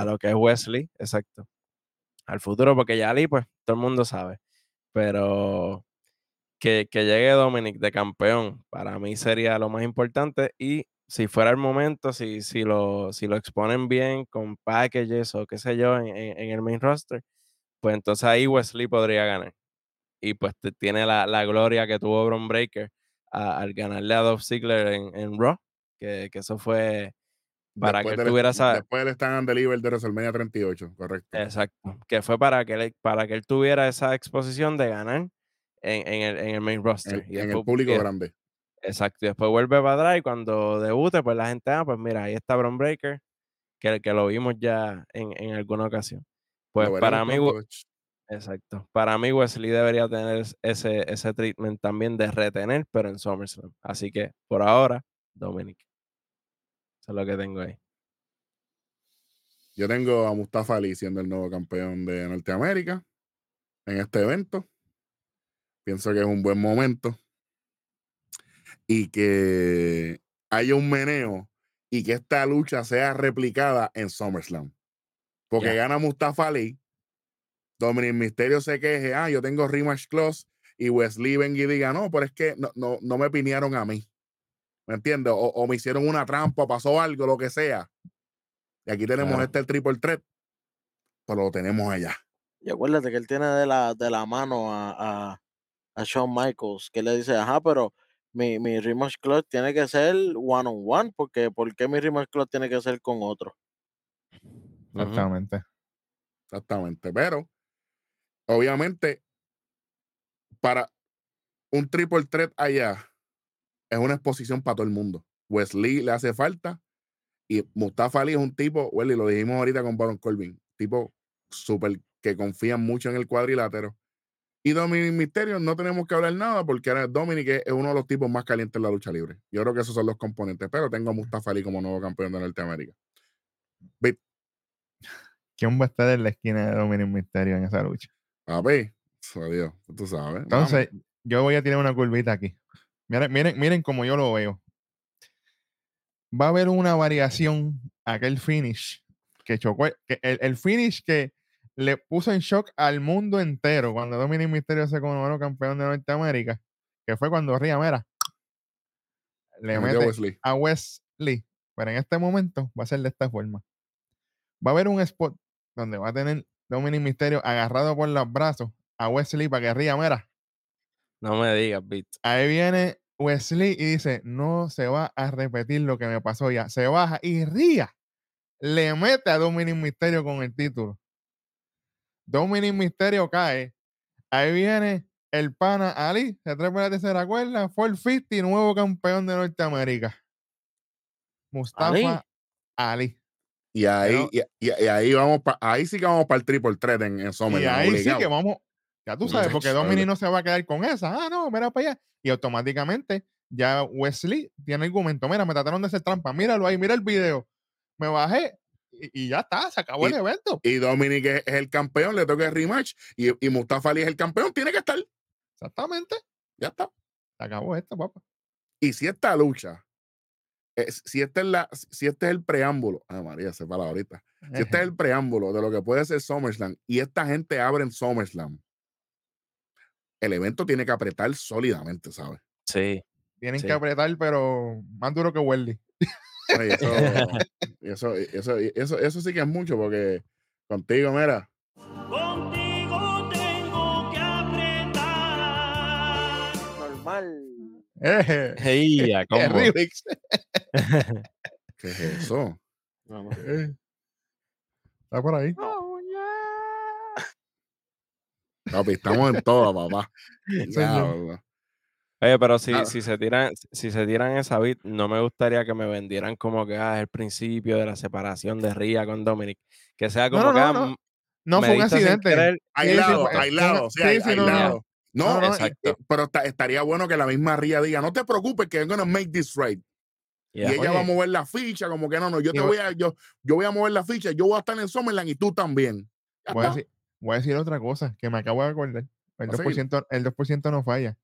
lo que es Wes Lee, exacto, al futuro, porque ya Ali, pues, todo el mundo sabe. Pero que llegue Dominik de campeón, para mí sería lo más importante. Y si fuera el momento, si lo exponen bien con packages o qué sé yo en el main roster, pues entonces ahí Wes Lee podría ganar. Y pues tiene la gloria que tuvo Bron Breakker al ganarle a Dolph Ziggler en Raw, que eso fue... Para después que él tuviera esa... Después del Stand and Deliver de WrestleMania 38, correcto. Exacto. Que fue para que él tuviera esa exposición de ganar en el main roster. Y en el público grande. Exacto. Y después vuelve para atrás y cuando debute, pues la gente, pues mira, ahí está Bron Breakker, que lo vimos ya en alguna ocasión. Pues para mí... Exacto. Para mí Wes Lee debería tener ese treatment también de retener, pero en SummerSlam. Así que, por ahora, Dominik. Eso es lo que tengo ahí. Yo tengo a Mustafa Ali siendo el nuevo campeón de Norteamérica en este evento. Pienso que es un buen momento. Y que haya un meneo y que esta lucha sea replicada en SummerSlam. Porque gana Mustafa Ali, Dominik Mysterio se queje, yo tengo rematch clause, y Wes Lee venga y diga, no, pero es que no me pinearon a mí. ¿Me entiendes? O me hicieron una trampa, pasó algo, lo que sea. Y aquí tenemos el triple threat, pero lo tenemos allá. Y acuérdate que él tiene de la mano a Shawn Michaels, que le dice, pero mi rematch clause tiene que ser one on one, porque ¿por qué mi rematch clause tiene que ser con otro? Exactamente. Pero, obviamente, para un triple threat allá, es una exposición para todo el mundo. Wes Lee le hace falta y Mustafa Ali es un tipo, Welly, lo dijimos ahorita con Baron Corbin, tipo súper que confía mucho en el cuadrilátero. Y Dominik Mysterio no tenemos que hablar nada porque ahora Dominik es uno de los tipos más calientes en la lucha libre. Yo creo que esos son los componentes, pero tengo a Mustafa Ali como nuevo campeón de Norteamérica. ¿Quién va a estar en la esquina de Dominik Mysterio en esa lucha? Papi, adiós, tú sabes. Entonces, vamos. Yo voy a tirar una curvita aquí. Miren como yo lo veo. Va a haber una variación a aquel finish que chocó. Que el finish que le puso en shock al mundo entero cuando Dominik Mysterio se coronó campeón de Norteamérica, que fue cuando Rhea Mera le mete a Wes Lee. Pero en este momento va a ser de esta forma. Va a haber un spot donde va a tener Dominik Mysterio agarrado por los brazos a Wes Lee para que Rhea Mera. No me digas, Pete. Ahí viene Wes Lee y dice, no se va a repetir lo que me pasó ya. Se baja y Rhea le mete a Dominik Mysterio con el título. Dominik Mysterio cae. Ahí viene el pana Ali, se trepa la tercera cuerda, 450, nuevo campeón de Norteamérica. Mustafa Ali. Y ahí, pero, y ahí vamos pa, ahí sí que vamos para el triple threat en SummerSlam. Y ahí obligado. Sí que vamos, ya tú sabes, porque Dominik no se va a quedar con esa. Ah, no, mira para allá. Y automáticamente ya Wes Lee tiene argumento. Mira, me trataron de hacer trampa. Míralo ahí, mira el video. Me bajé. Y ya está, se acabó el evento. Y Dominik es el campeón, le toca el rematch. Y Mustafa Ali es el campeón, tiene que estar. Exactamente. Ya está. Se acabó esto, papá. Y si esta lucha, si este es el preámbulo, ay María, esa palabrita. Si este es el preámbulo de lo que puede ser SummerSlam y esta gente abre en SummerSlam, el evento tiene que apretar sólidamente, ¿sabes? Sí. Tienen que apretar, pero más duro que Welly. Oye, eso sí que es mucho, porque contigo, mira. Contigo tengo que apretar. Normal. Hey, ¿cómo? ¿Qué es eso? ¿Está por ahí? Oh, yeah. Papi, estamos en todo, papá. Ya, oye, pero si se tiran esa beat, no me gustaría que me vendieran como que el principio de la separación de Rhea con Dominik. Que sea como No fue un accidente. Aislado. Sí, aislado. No, exacto. Pero estaría bueno que la misma Rhea diga, no te preocupes que I'm gonna make this right. Yeah, y ella va a mover la ficha, como que no, yo voy a mover la ficha, yo voy a estar en Summerland y tú también. Voy a decir otra cosa que me acabo de acordar. El 2% no falla.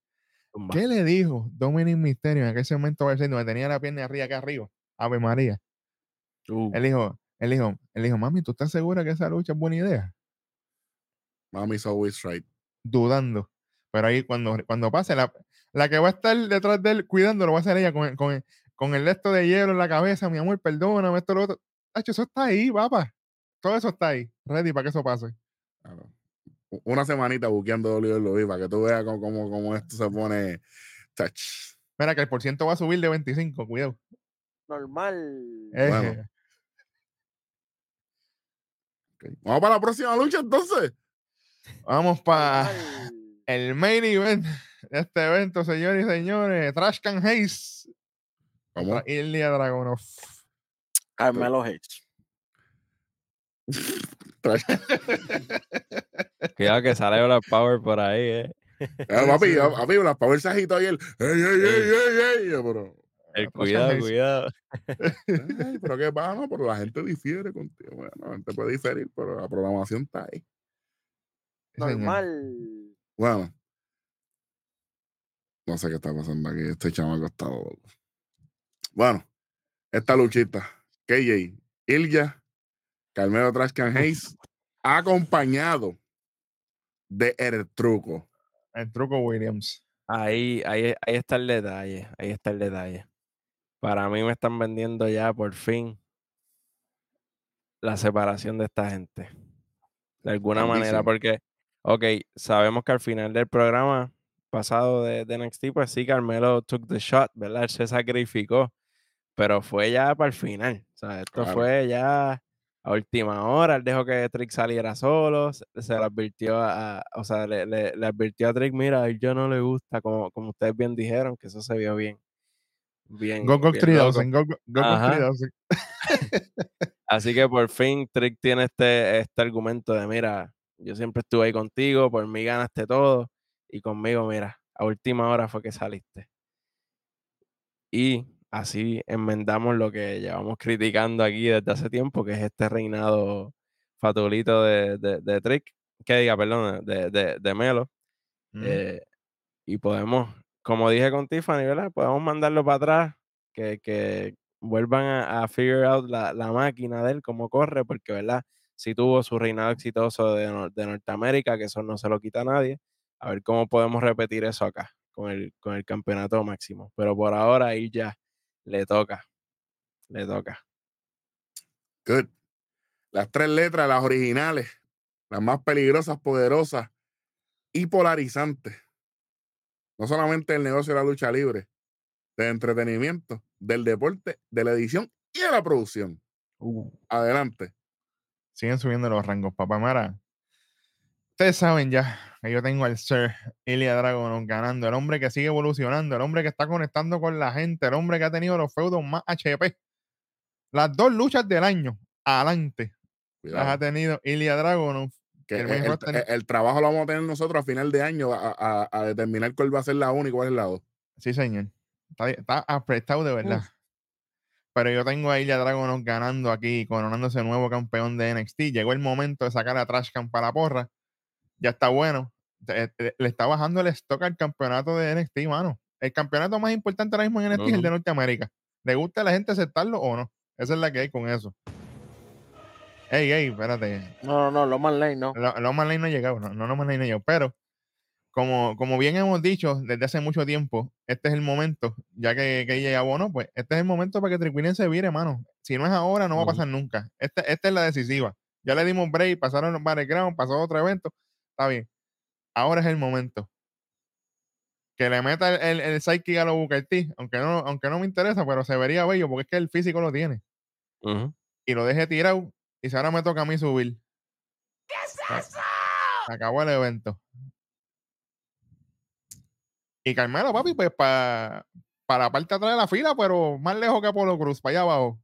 ¿Qué le dijo Dominik Mysterio en aquel segmento donde tenía la pierna arriba acá arriba? Ave María. Él dijo, mami, ¿tú estás segura que esa lucha es buena idea? Mommy's always right. Dudando. Pero ahí cuando pase, la que va a estar detrás de él cuidándolo va a ser ella con el resto de hielo en la cabeza, mi amor, perdóname, esto, lo otro. Hacho, eso está ahí, papá. Todo eso está ahí. Ready para que eso pase. Claro. Una semanita buqueando WWE para que tú veas cómo esto se pone touch. Mira que el % va a subir de 25, cuidado. Normal. Bueno. Okay. Vamos para la próxima lucha entonces. Vamos para el main event de este evento, señores y señores. Trash Can Hayes. ¿Cómo? Ilja Dragunov. Carmelo Hayes. Cuidado que sale Black Power por ahí, papi, Black Power se agitó y él cuidado. Ay, pero qué pasa, no, pero la gente difiere contigo. Bueno, la gente puede diferir, pero la programación está ahí. Normal. Bueno. No sé qué está pasando aquí. Este chamaco está loco. Bueno, esta luchita. KJ, Ilja, Carmelo Trash Can Hayes, acompañado de el truco Williams. Ahí está el detalle, para mí me están vendiendo ya por fin la separación de esta gente de alguna manera, porque sabemos que al final del programa pasado de NXT, pues sí, Carmelo took the shot, ¿verdad? Él se sacrificó, pero fue ya para el final, o sea, esto fue ya a última hora. Él dejó que Trick saliera solo, se le advirtió le advirtió a Trick, mira, a él yo no le gusta, como ustedes bien dijeron, que eso se vio bien. Go 3000. Así que por fin Trick tiene este argumento de, mira, yo siempre estuve ahí contigo, por mí ganaste todo, y conmigo, mira, a última hora fue que saliste. Y así enmendamos lo que llevamos criticando aquí desde hace tiempo, que es este reinado fatulito de Trick, que diga, perdón, de Melo. Y podemos, como dije con Tiffany, ¿verdad? Podemos mandarlo para atrás, que vuelvan a figure out la máquina de él, cómo corre, porque, ¿verdad? Si tuvo su reinado exitoso de Norteamérica, que eso no se lo quita a nadie. A ver cómo podemos repetir eso acá, con el campeonato máximo. Pero por ahora ahí ya le toca. Good. Las tres letras, las originales, las más peligrosas, poderosas y polarizantes. No solamente el negocio de la lucha libre, del entretenimiento, del deporte, de la edición y de la producción. Adelante. Siguen subiendo los rangos, papá Mara. Ustedes saben ya que yo tengo al Sir Ilja Dragunov ganando, el hombre que sigue evolucionando, el hombre que está conectando con la gente, el hombre que ha tenido los feudos más HP. Las dos luchas del año, adelante. Cuidado. Las ha tenido Ilja Dragunov. Que el trabajo lo vamos a tener nosotros a final de año a determinar cuál va a ser la 1 y cuál es la 2. Sí, señor. Está apretado de verdad. Pero yo tengo a Ilja Dragunov ganando aquí, coronándose nuevo campeón de NXT. Llegó el momento de sacar a Trash Camp para la porra. Ya está bueno. Le está bajando el stock al campeonato de NXT, mano. El campeonato más importante ahora mismo en NXT es el de Norteamérica. ¿Le gusta a la gente aceptarlo o no? Esa es la que hay con eso. Ey, espérate. No, Loman Lane no. Loman Lane no ha llegado. No, Loman Lane no ha llegado. Pero, como bien hemos dicho desde hace mucho tiempo, este es el momento, ya que llega Bono, pues este es el momento para que Trick Williams se vire, hermano. Si no es ahora, no va a pasar nunca. Esta es la decisiva. Ya le dimos break, pasaron los battlegrounds, pasó otro evento. Está bien. Ahora es el momento. Que le meta el sidekick a los Booker T, aunque no me interesa, pero se vería bello porque es que el físico lo tiene. Y lo deje tirado y si ahora me toca a mí subir. ¿Qué es eso? Acabó el evento. Y Carmelo, papi, pues para la parte atrás de la fila, pero más lejos que Apolo Cruz, para allá abajo.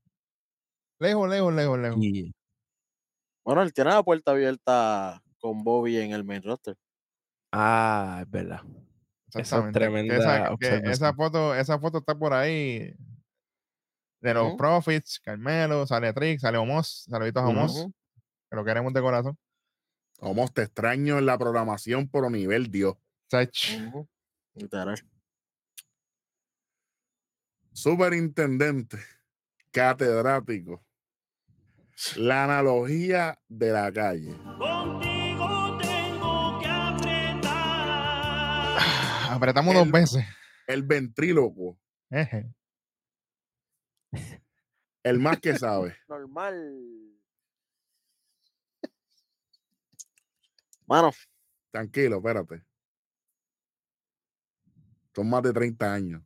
Lejos. Yeah. Bueno, él tiene la puerta abierta con Bobby en el main roster. Ah, es verdad. Exactamente. Esa foto está por ahí de los Profits, Carmelo, sale Trick, sale Omos, saluditos a Omos, que lo queremos de corazón. Omos, te extraño en la programación por nivel Dios. Superintendente, catedrático, la analogía de la calle. Apretamos dos veces. El ventríloco. El más que sabe. Normal. Mano. Tranquilo, espérate. Son más de 30 años.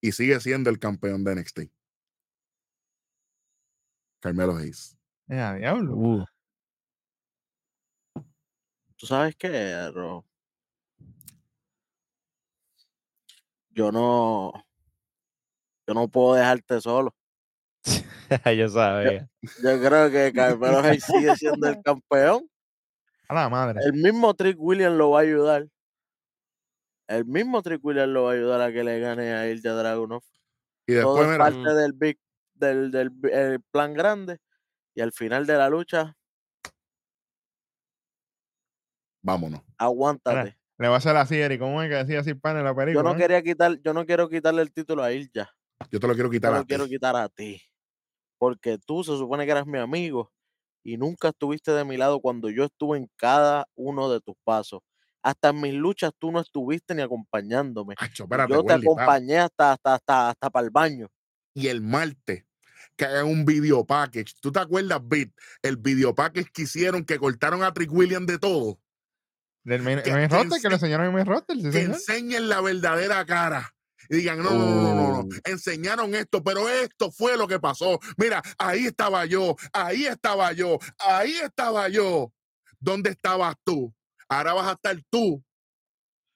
Y sigue siendo el campeón de NXT. Carmelo Hayes. Diablo. ¿Tú sabes qué, Rob? Yo no puedo dejarte solo. Yo sabía. Yo creo que Carmelo Hayes sigue siendo el campeón. A la madre. El mismo Trick Williams lo va a ayudar. A que le gane a Ilja Dragunov. Y después todo es parte del plan grande. Y al final de la lucha, vámonos. Aguántate. Le va a hacer así, Eric. ¿Cómo es que decía así, pan, en la película? Yo no quiero quitarle el título a Ilja. Yo te lo quiero quitar a ti. Porque tú se supone que eras mi amigo y nunca estuviste de mi lado cuando yo estuve en cada uno de tus pasos. Hasta en mis luchas tú no estuviste ni acompañándome. Acho, espérate, yo te acompañé hasta para el baño. Y el martes, que es un video package. ¿Tú te acuerdas, Bit? El video package que hicieron, que cortaron a Trick Williams de todo. Del main roster, que lo enseñaron en main roster. ¿Sí, que enseñen la verdadera cara y digan, no, enseñaron esto, pero esto fue lo que pasó. Mira, ahí estaba yo. ¿Dónde estabas tú? Ahora vas a estar tú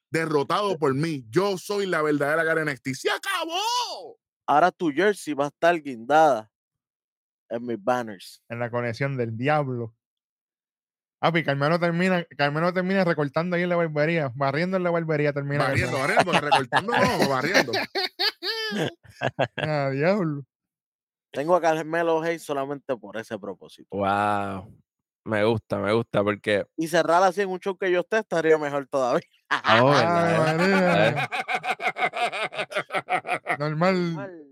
derrotado por mí. Yo soy la verdadera cara en NXT. ¡Se acabó! Ahora tu jersey va a estar guindada en mis banners. En la conexión del diablo. Ah, pues Carmelo termina recortando ahí en la barbería, barriendo en la barbería, termina. Barriendo, recortando no, barriendo. Ah, diablo. Tengo a Carmelo Hayes solamente por ese propósito. Wow. Me gusta porque... Y cerrar así en un show que yo esté estaría mejor todavía. Oh, María. Normal.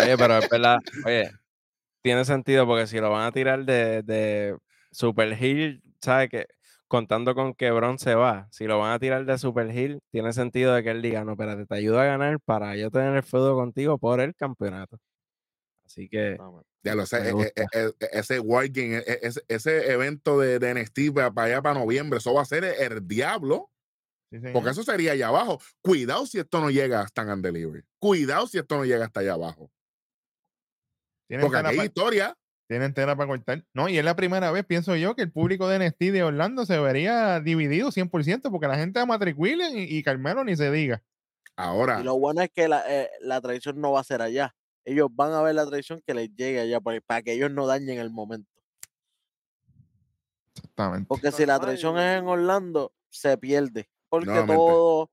Oye, pero es verdad, oye, tiene sentido porque si lo van a tirar de Super Heel, ¿sabes qué? Contando con que Bron se va, si lo van a tirar de Super Heel, tiene sentido de que él diga, no, espérate, te ayudo a ganar para yo tener el feudo contigo por el campeonato. Así que... No, ya lo sé, ese Walking, ese evento de NXT para allá para noviembre, eso va a ser el diablo. Sí, porque eso sería allá abajo. Cuidado si esto no llega hasta Stand and Delivery. Cuidado si esto no llega hasta allá abajo. Porque aquí hay historia. Tienen tela para cortar. No, y es la primera vez, pienso yo, que el público de NXT de Orlando se vería dividido 100% porque la gente ama a Trick Williams y Carmelo ni se diga. Ahora. Y lo bueno es que la tradición no va a ser allá. Ellos van a ver la tradición que les llegue allá para que ellos no dañen el momento. Exactamente. Porque si la tradición es en Orlando, se pierde. Porque nuevamente, todo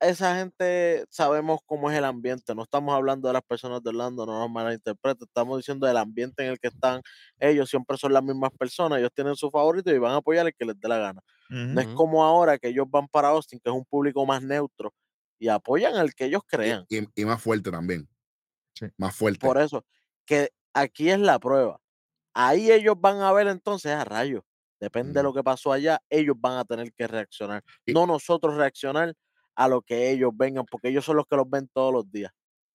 esa gente sabemos cómo es el ambiente. No estamos hablando de las personas de Orlando, no nos malinterpreten. Estamos diciendo del ambiente en el que están. Ellos siempre son las mismas personas. Ellos tienen su favorito y van a apoyar el que les dé la gana. Uh-huh. No es como ahora que ellos van para Austin, que es un público más neutro, y apoyan al que ellos crean. Y más fuerte también. Sí. Más fuerte. Por eso, que aquí es la prueba. Ahí ellos van a ver entonces a rayos. Depende de lo que pasó allá, ellos van a tener que reaccionar. Y, no nosotros reaccionar a lo que ellos vengan, porque ellos son los que los ven todos los días.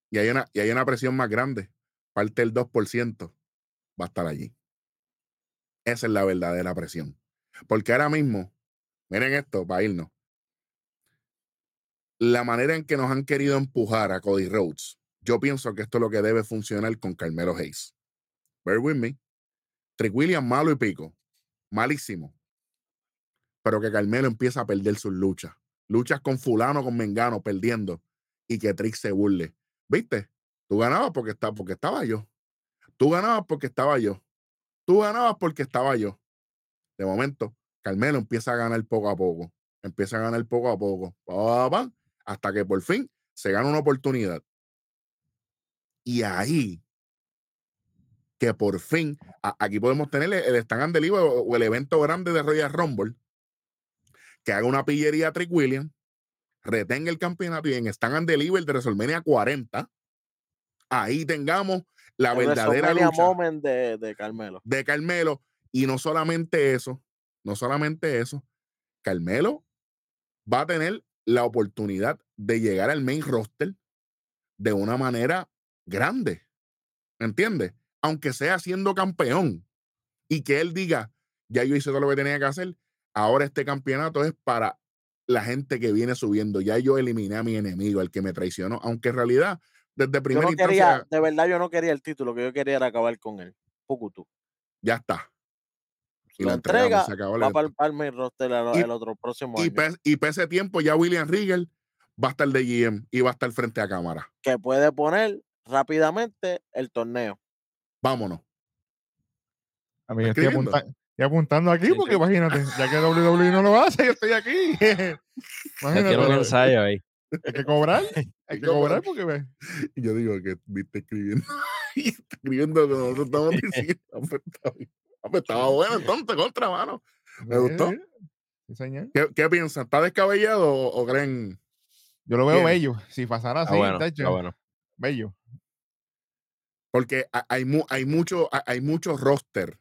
Y hay una presión más grande. Parte del 2% va a estar allí. Esa es la verdadera presión. Porque ahora mismo, miren esto, para irnos. La manera en que nos han querido empujar a Cody Rhodes. Yo pienso que esto es lo que debe funcionar con Carmelo Hayes. Bear with me. Trick Williams malo y pico. Malísimo. Pero que Carmelo empieza a perder sus luchas. Luchas con fulano, con mengano, perdiendo. Y que Trick se burle. ¿Viste? Tú ganabas porque estaba yo. Tú ganabas porque estaba yo. Tú ganabas porque estaba yo. De momento, Carmelo empieza a ganar poco a poco. Empieza a ganar poco a poco. Hasta que por fin se gana una oportunidad. Y ahí, que por fin, aquí podemos tener el Stand and Deliver o el evento grande de Royal Rumble, que haga una pillería a Trick Williams, retenga el campeonato y en Stand and Deliver de WrestleMania 40, ahí tengamos la verdadera lucha moment de Carmelo. De Carmelo. Y no solamente eso, Carmelo va a tener la oportunidad de llegar al main roster de una manera grande, ¿entiendes? Aunque sea siendo campeón y que él diga, ya yo hice todo lo que tenía que hacer, ahora este campeonato es para la gente que viene subiendo, ya yo eliminé a mi enemigo, el que me traicionó, aunque en realidad desde primera instancia... De verdad yo no quería el título, lo que yo quería era acabar con él, Pukutu. Ya está. Y la entrega va para el Palmer roster el otro próximo año. Y pese tiempo ya William Regal va a estar de GM y va a estar frente a cámara. Que puede poner rápidamente el torneo. Vámonos. A mí estoy apuntando aquí porque imagínate, ya que WWE no lo hace, yo estoy aquí. Imagínate. Un ensayo ahí. Hay que cobrar porque ve. Y yo digo que viste escribiendo y está escribiendo lo que nosotros estamos diciendo. Estaba bueno entonces, contra mano. Me gustó. ¿Qué piensan? ¿Está descabellado o creen? Yo lo veo bien. Bello. Si pasara así, bueno, está bueno. Bello. Porque hay mucho roster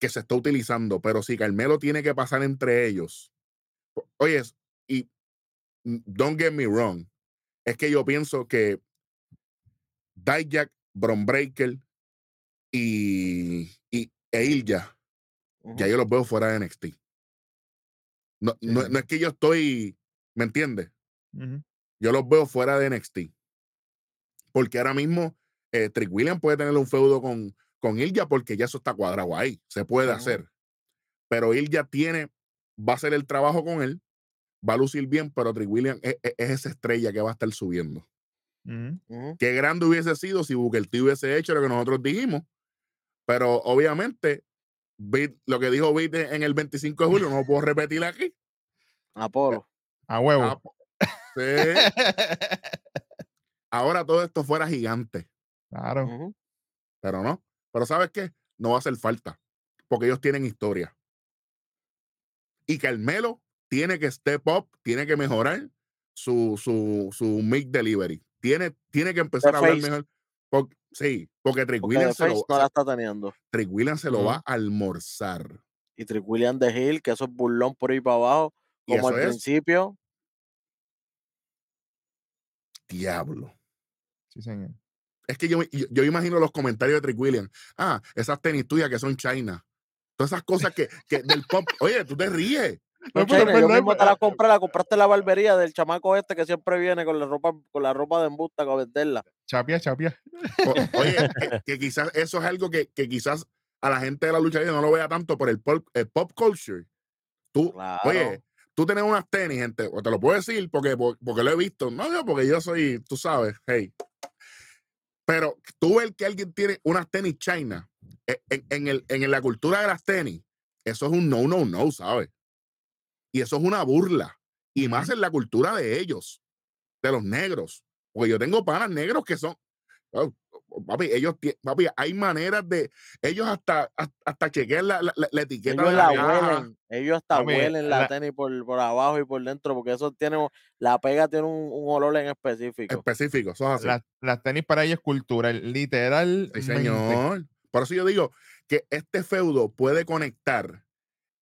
que se está utilizando, pero si Carmelo tiene que pasar entre ellos. Oye, y don't get me wrong, es que yo pienso que Dijak, Bron Breakker e Ilja, ya yo los veo fuera de NXT. No es que yo estoy, ¿me entiendes? Uh-huh. Yo los veo fuera de NXT. Porque ahora mismo Trick Williams puede tener un feudo con Ilja porque ya eso está cuadrado ahí. Se puede hacer. Pero Ilja va a hacer el trabajo con él, va a lucir bien, pero Trick Williams es esa estrella que va a estar subiendo. Uh-huh. Qué grande hubiese sido si Booker T hubiese hecho lo que nosotros dijimos. Pero obviamente, lo que dijo Bid en el 25 de julio, no lo puedo repetir aquí. Apolo. A huevo. Sí. Ahora todo esto fuera gigante. Claro. Uh-huh. Pero no. Pero ¿sabes qué? No va a hacer falta. Porque ellos tienen historia. Y Carmelo tiene que step up, tiene que mejorar su mic delivery. Tiene que empezar a hablar mejor. Sí, porque Trick Williams se lo va a almorzar. Y Trick Williams de Hill, que eso es burlón por ahí para abajo, como al principio. Diablo. Sí, señor. Es que yo imagino los comentarios de Trick Williams. Ah, esas tenis tuyas que son China. Todas esas cosas que del pop. Oye, tú te ríes. No, China, yo mismo te la compré, la compraste en la barbería del chamaco este que siempre viene con la ropa de embusta para venderla. Chapia. Oye, que quizás eso es algo que quizás a la gente de la lucha libre no lo vea tanto por el pop culture. Tú, claro. Oye, tú tienes unas tenis, gente, o te lo puedo decir porque lo he visto. No, porque yo soy, tú sabes, hey. Pero tú ves que alguien tiene unas tenis China en la cultura de las tenis, eso es un no, ¿sabes? Y eso es una burla. Y más en la cultura de ellos, de los negros. Porque yo tengo panas negros que son... Oh, papi, hay maneras de... Ellos hasta chequean la etiqueta. Ellos de la huelen. Ellos hasta huelen la tenis por abajo y por dentro, porque eso tiene... La pega tiene un olor en específico. Eso es así. Las tenis para ellos es cultura, literal. Sí, señor. Por eso yo digo que este feudo puede conectar.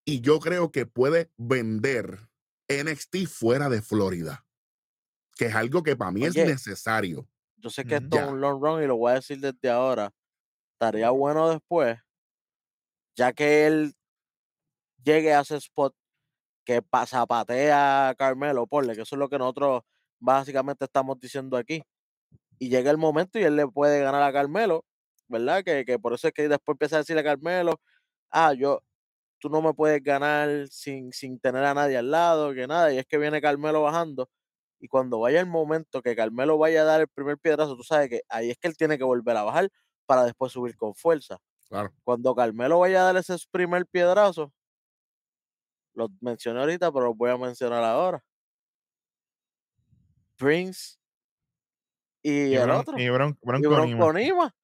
Y yo creo que puede vender NXT fuera de Florida, que es algo que para mí es necesario. Yo sé que esto es un long run y lo voy a decir desde ahora. Estaría bueno después, ya que él llegue a ese spot que zapatea a Carmelo, ponle, que eso es lo que nosotros básicamente estamos diciendo aquí. Y llega el momento y él le puede ganar a Carmelo, ¿verdad? Que por eso es que después empieza a decirle a Carmelo, tú no me puedes ganar sin tener a nadie al lado, que nada. Y es que viene Carmelo bajando. Y cuando vaya el momento que Carmelo vaya a dar el primer piedrazo, tú sabes que ahí es que él tiene que volver a bajar para después subir con fuerza. Claro. Cuando Carmelo vaya a dar ese primer piedrazo, lo mencioné ahorita, pero lo voy a mencionar ahora. Prince y el otro. Y Bronco Nima.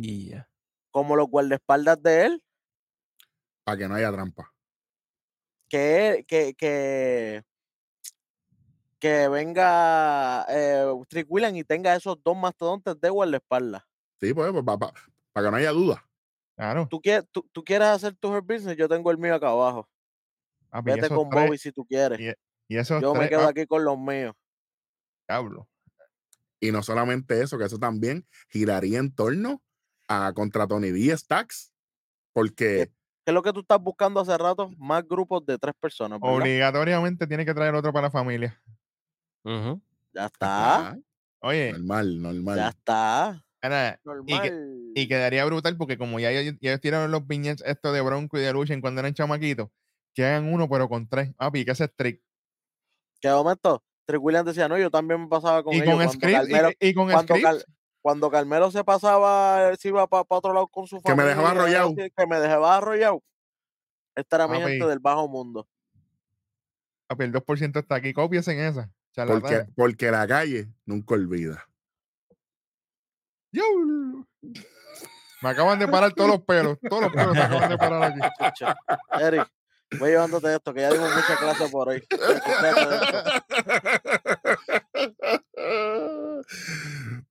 Yeah. Como los guardaespaldas de él. Para que no haya trampa. Que venga Trick Williams y tenga esos dos mastodontes de guardaespaldas. Sí, pues para que no haya duda. Claro. Tú quieres hacer tu business, yo tengo el mío acá abajo. Vete con Bobby si tú quieres. Y esos yo me quedo aquí con los míos. Diablo. Y no solamente eso, que eso también giraría en torno a contra Tony D. Stacks. Porque... ¿Qué es lo que tú estás buscando hace rato? Más grupos de 3 personas, ¿verdad? Obligatoriamente tiene que traer otro para la familia. Uh-huh. Ya está. Oye. Normal. Ya está. Era, normal. Y quedaría brutal porque como ya tiraron los viñetes estos de Bronco y de Lucha cuando eran chamaquitos, que hagan uno pero con 3. Ah, y que ese trick. ¿Qué momento? Trick Williams decía, no, yo también me pasaba con ellos. Cuando Carmelo se pasaba, él se iba para otro lado con su familia. Que me dejaba arrollado. Esta era mi gente del bajo mundo. El 2% está aquí. Copias en esa. Porque la calle nunca olvida. Me acaban de parar todos los pelos. Todos los pelos me acaban de parar aquí. Chucha. Eric, voy llevándote esto, que ya dimos mucha clase por hoy.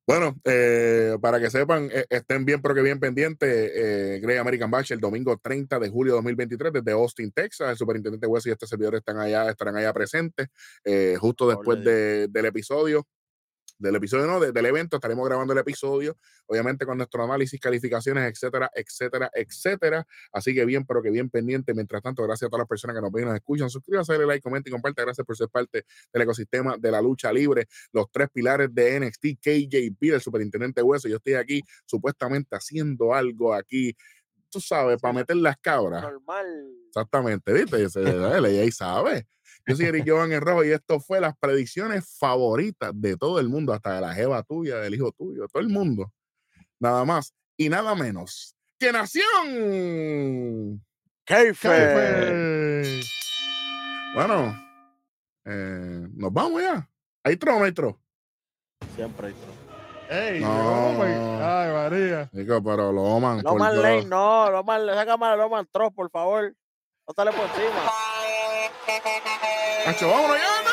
Bueno, para que sepan, estén bien, pero que bien pendientes. Great American Bash el domingo 30 de julio de 2023 desde Austin, Texas. El superintendente Wes y este servidor estarán allá presentes. Justo después del episodio. Del evento, estaremos grabando el episodio, obviamente con nuestro análisis, calificaciones, etcétera. Así que bien, pero que bien pendiente. Mientras tanto, gracias a todas las personas que nos ven y nos escuchan. Suscríbanse, dale like, comenten y compartan. Gracias por ser parte del ecosistema de la lucha libre. Los 3 pilares de NXT, KJP, el superintendente Hueso. Yo estoy aquí supuestamente haciendo algo aquí, tú sabes, para meter las cabras. Normal. Exactamente, ¿viste? Y ahí sabe. Yo soy Eric Jovan en Rojo y esto fue las predicciones favoritas de todo el mundo, hasta de la jeva tuya, del hijo tuyo, todo el mundo. Nada más y nada menos que Nación Keife. Bueno, nos vamos ya. ¿Hay tro o no hay tro? Siempre hay tro. Ey, no, ay, María. Chico, pero Loman. Loman Lane, no, Loman, esa cámara Loman Trost, por favor. No sale por encima. Hacho, vámonos ya,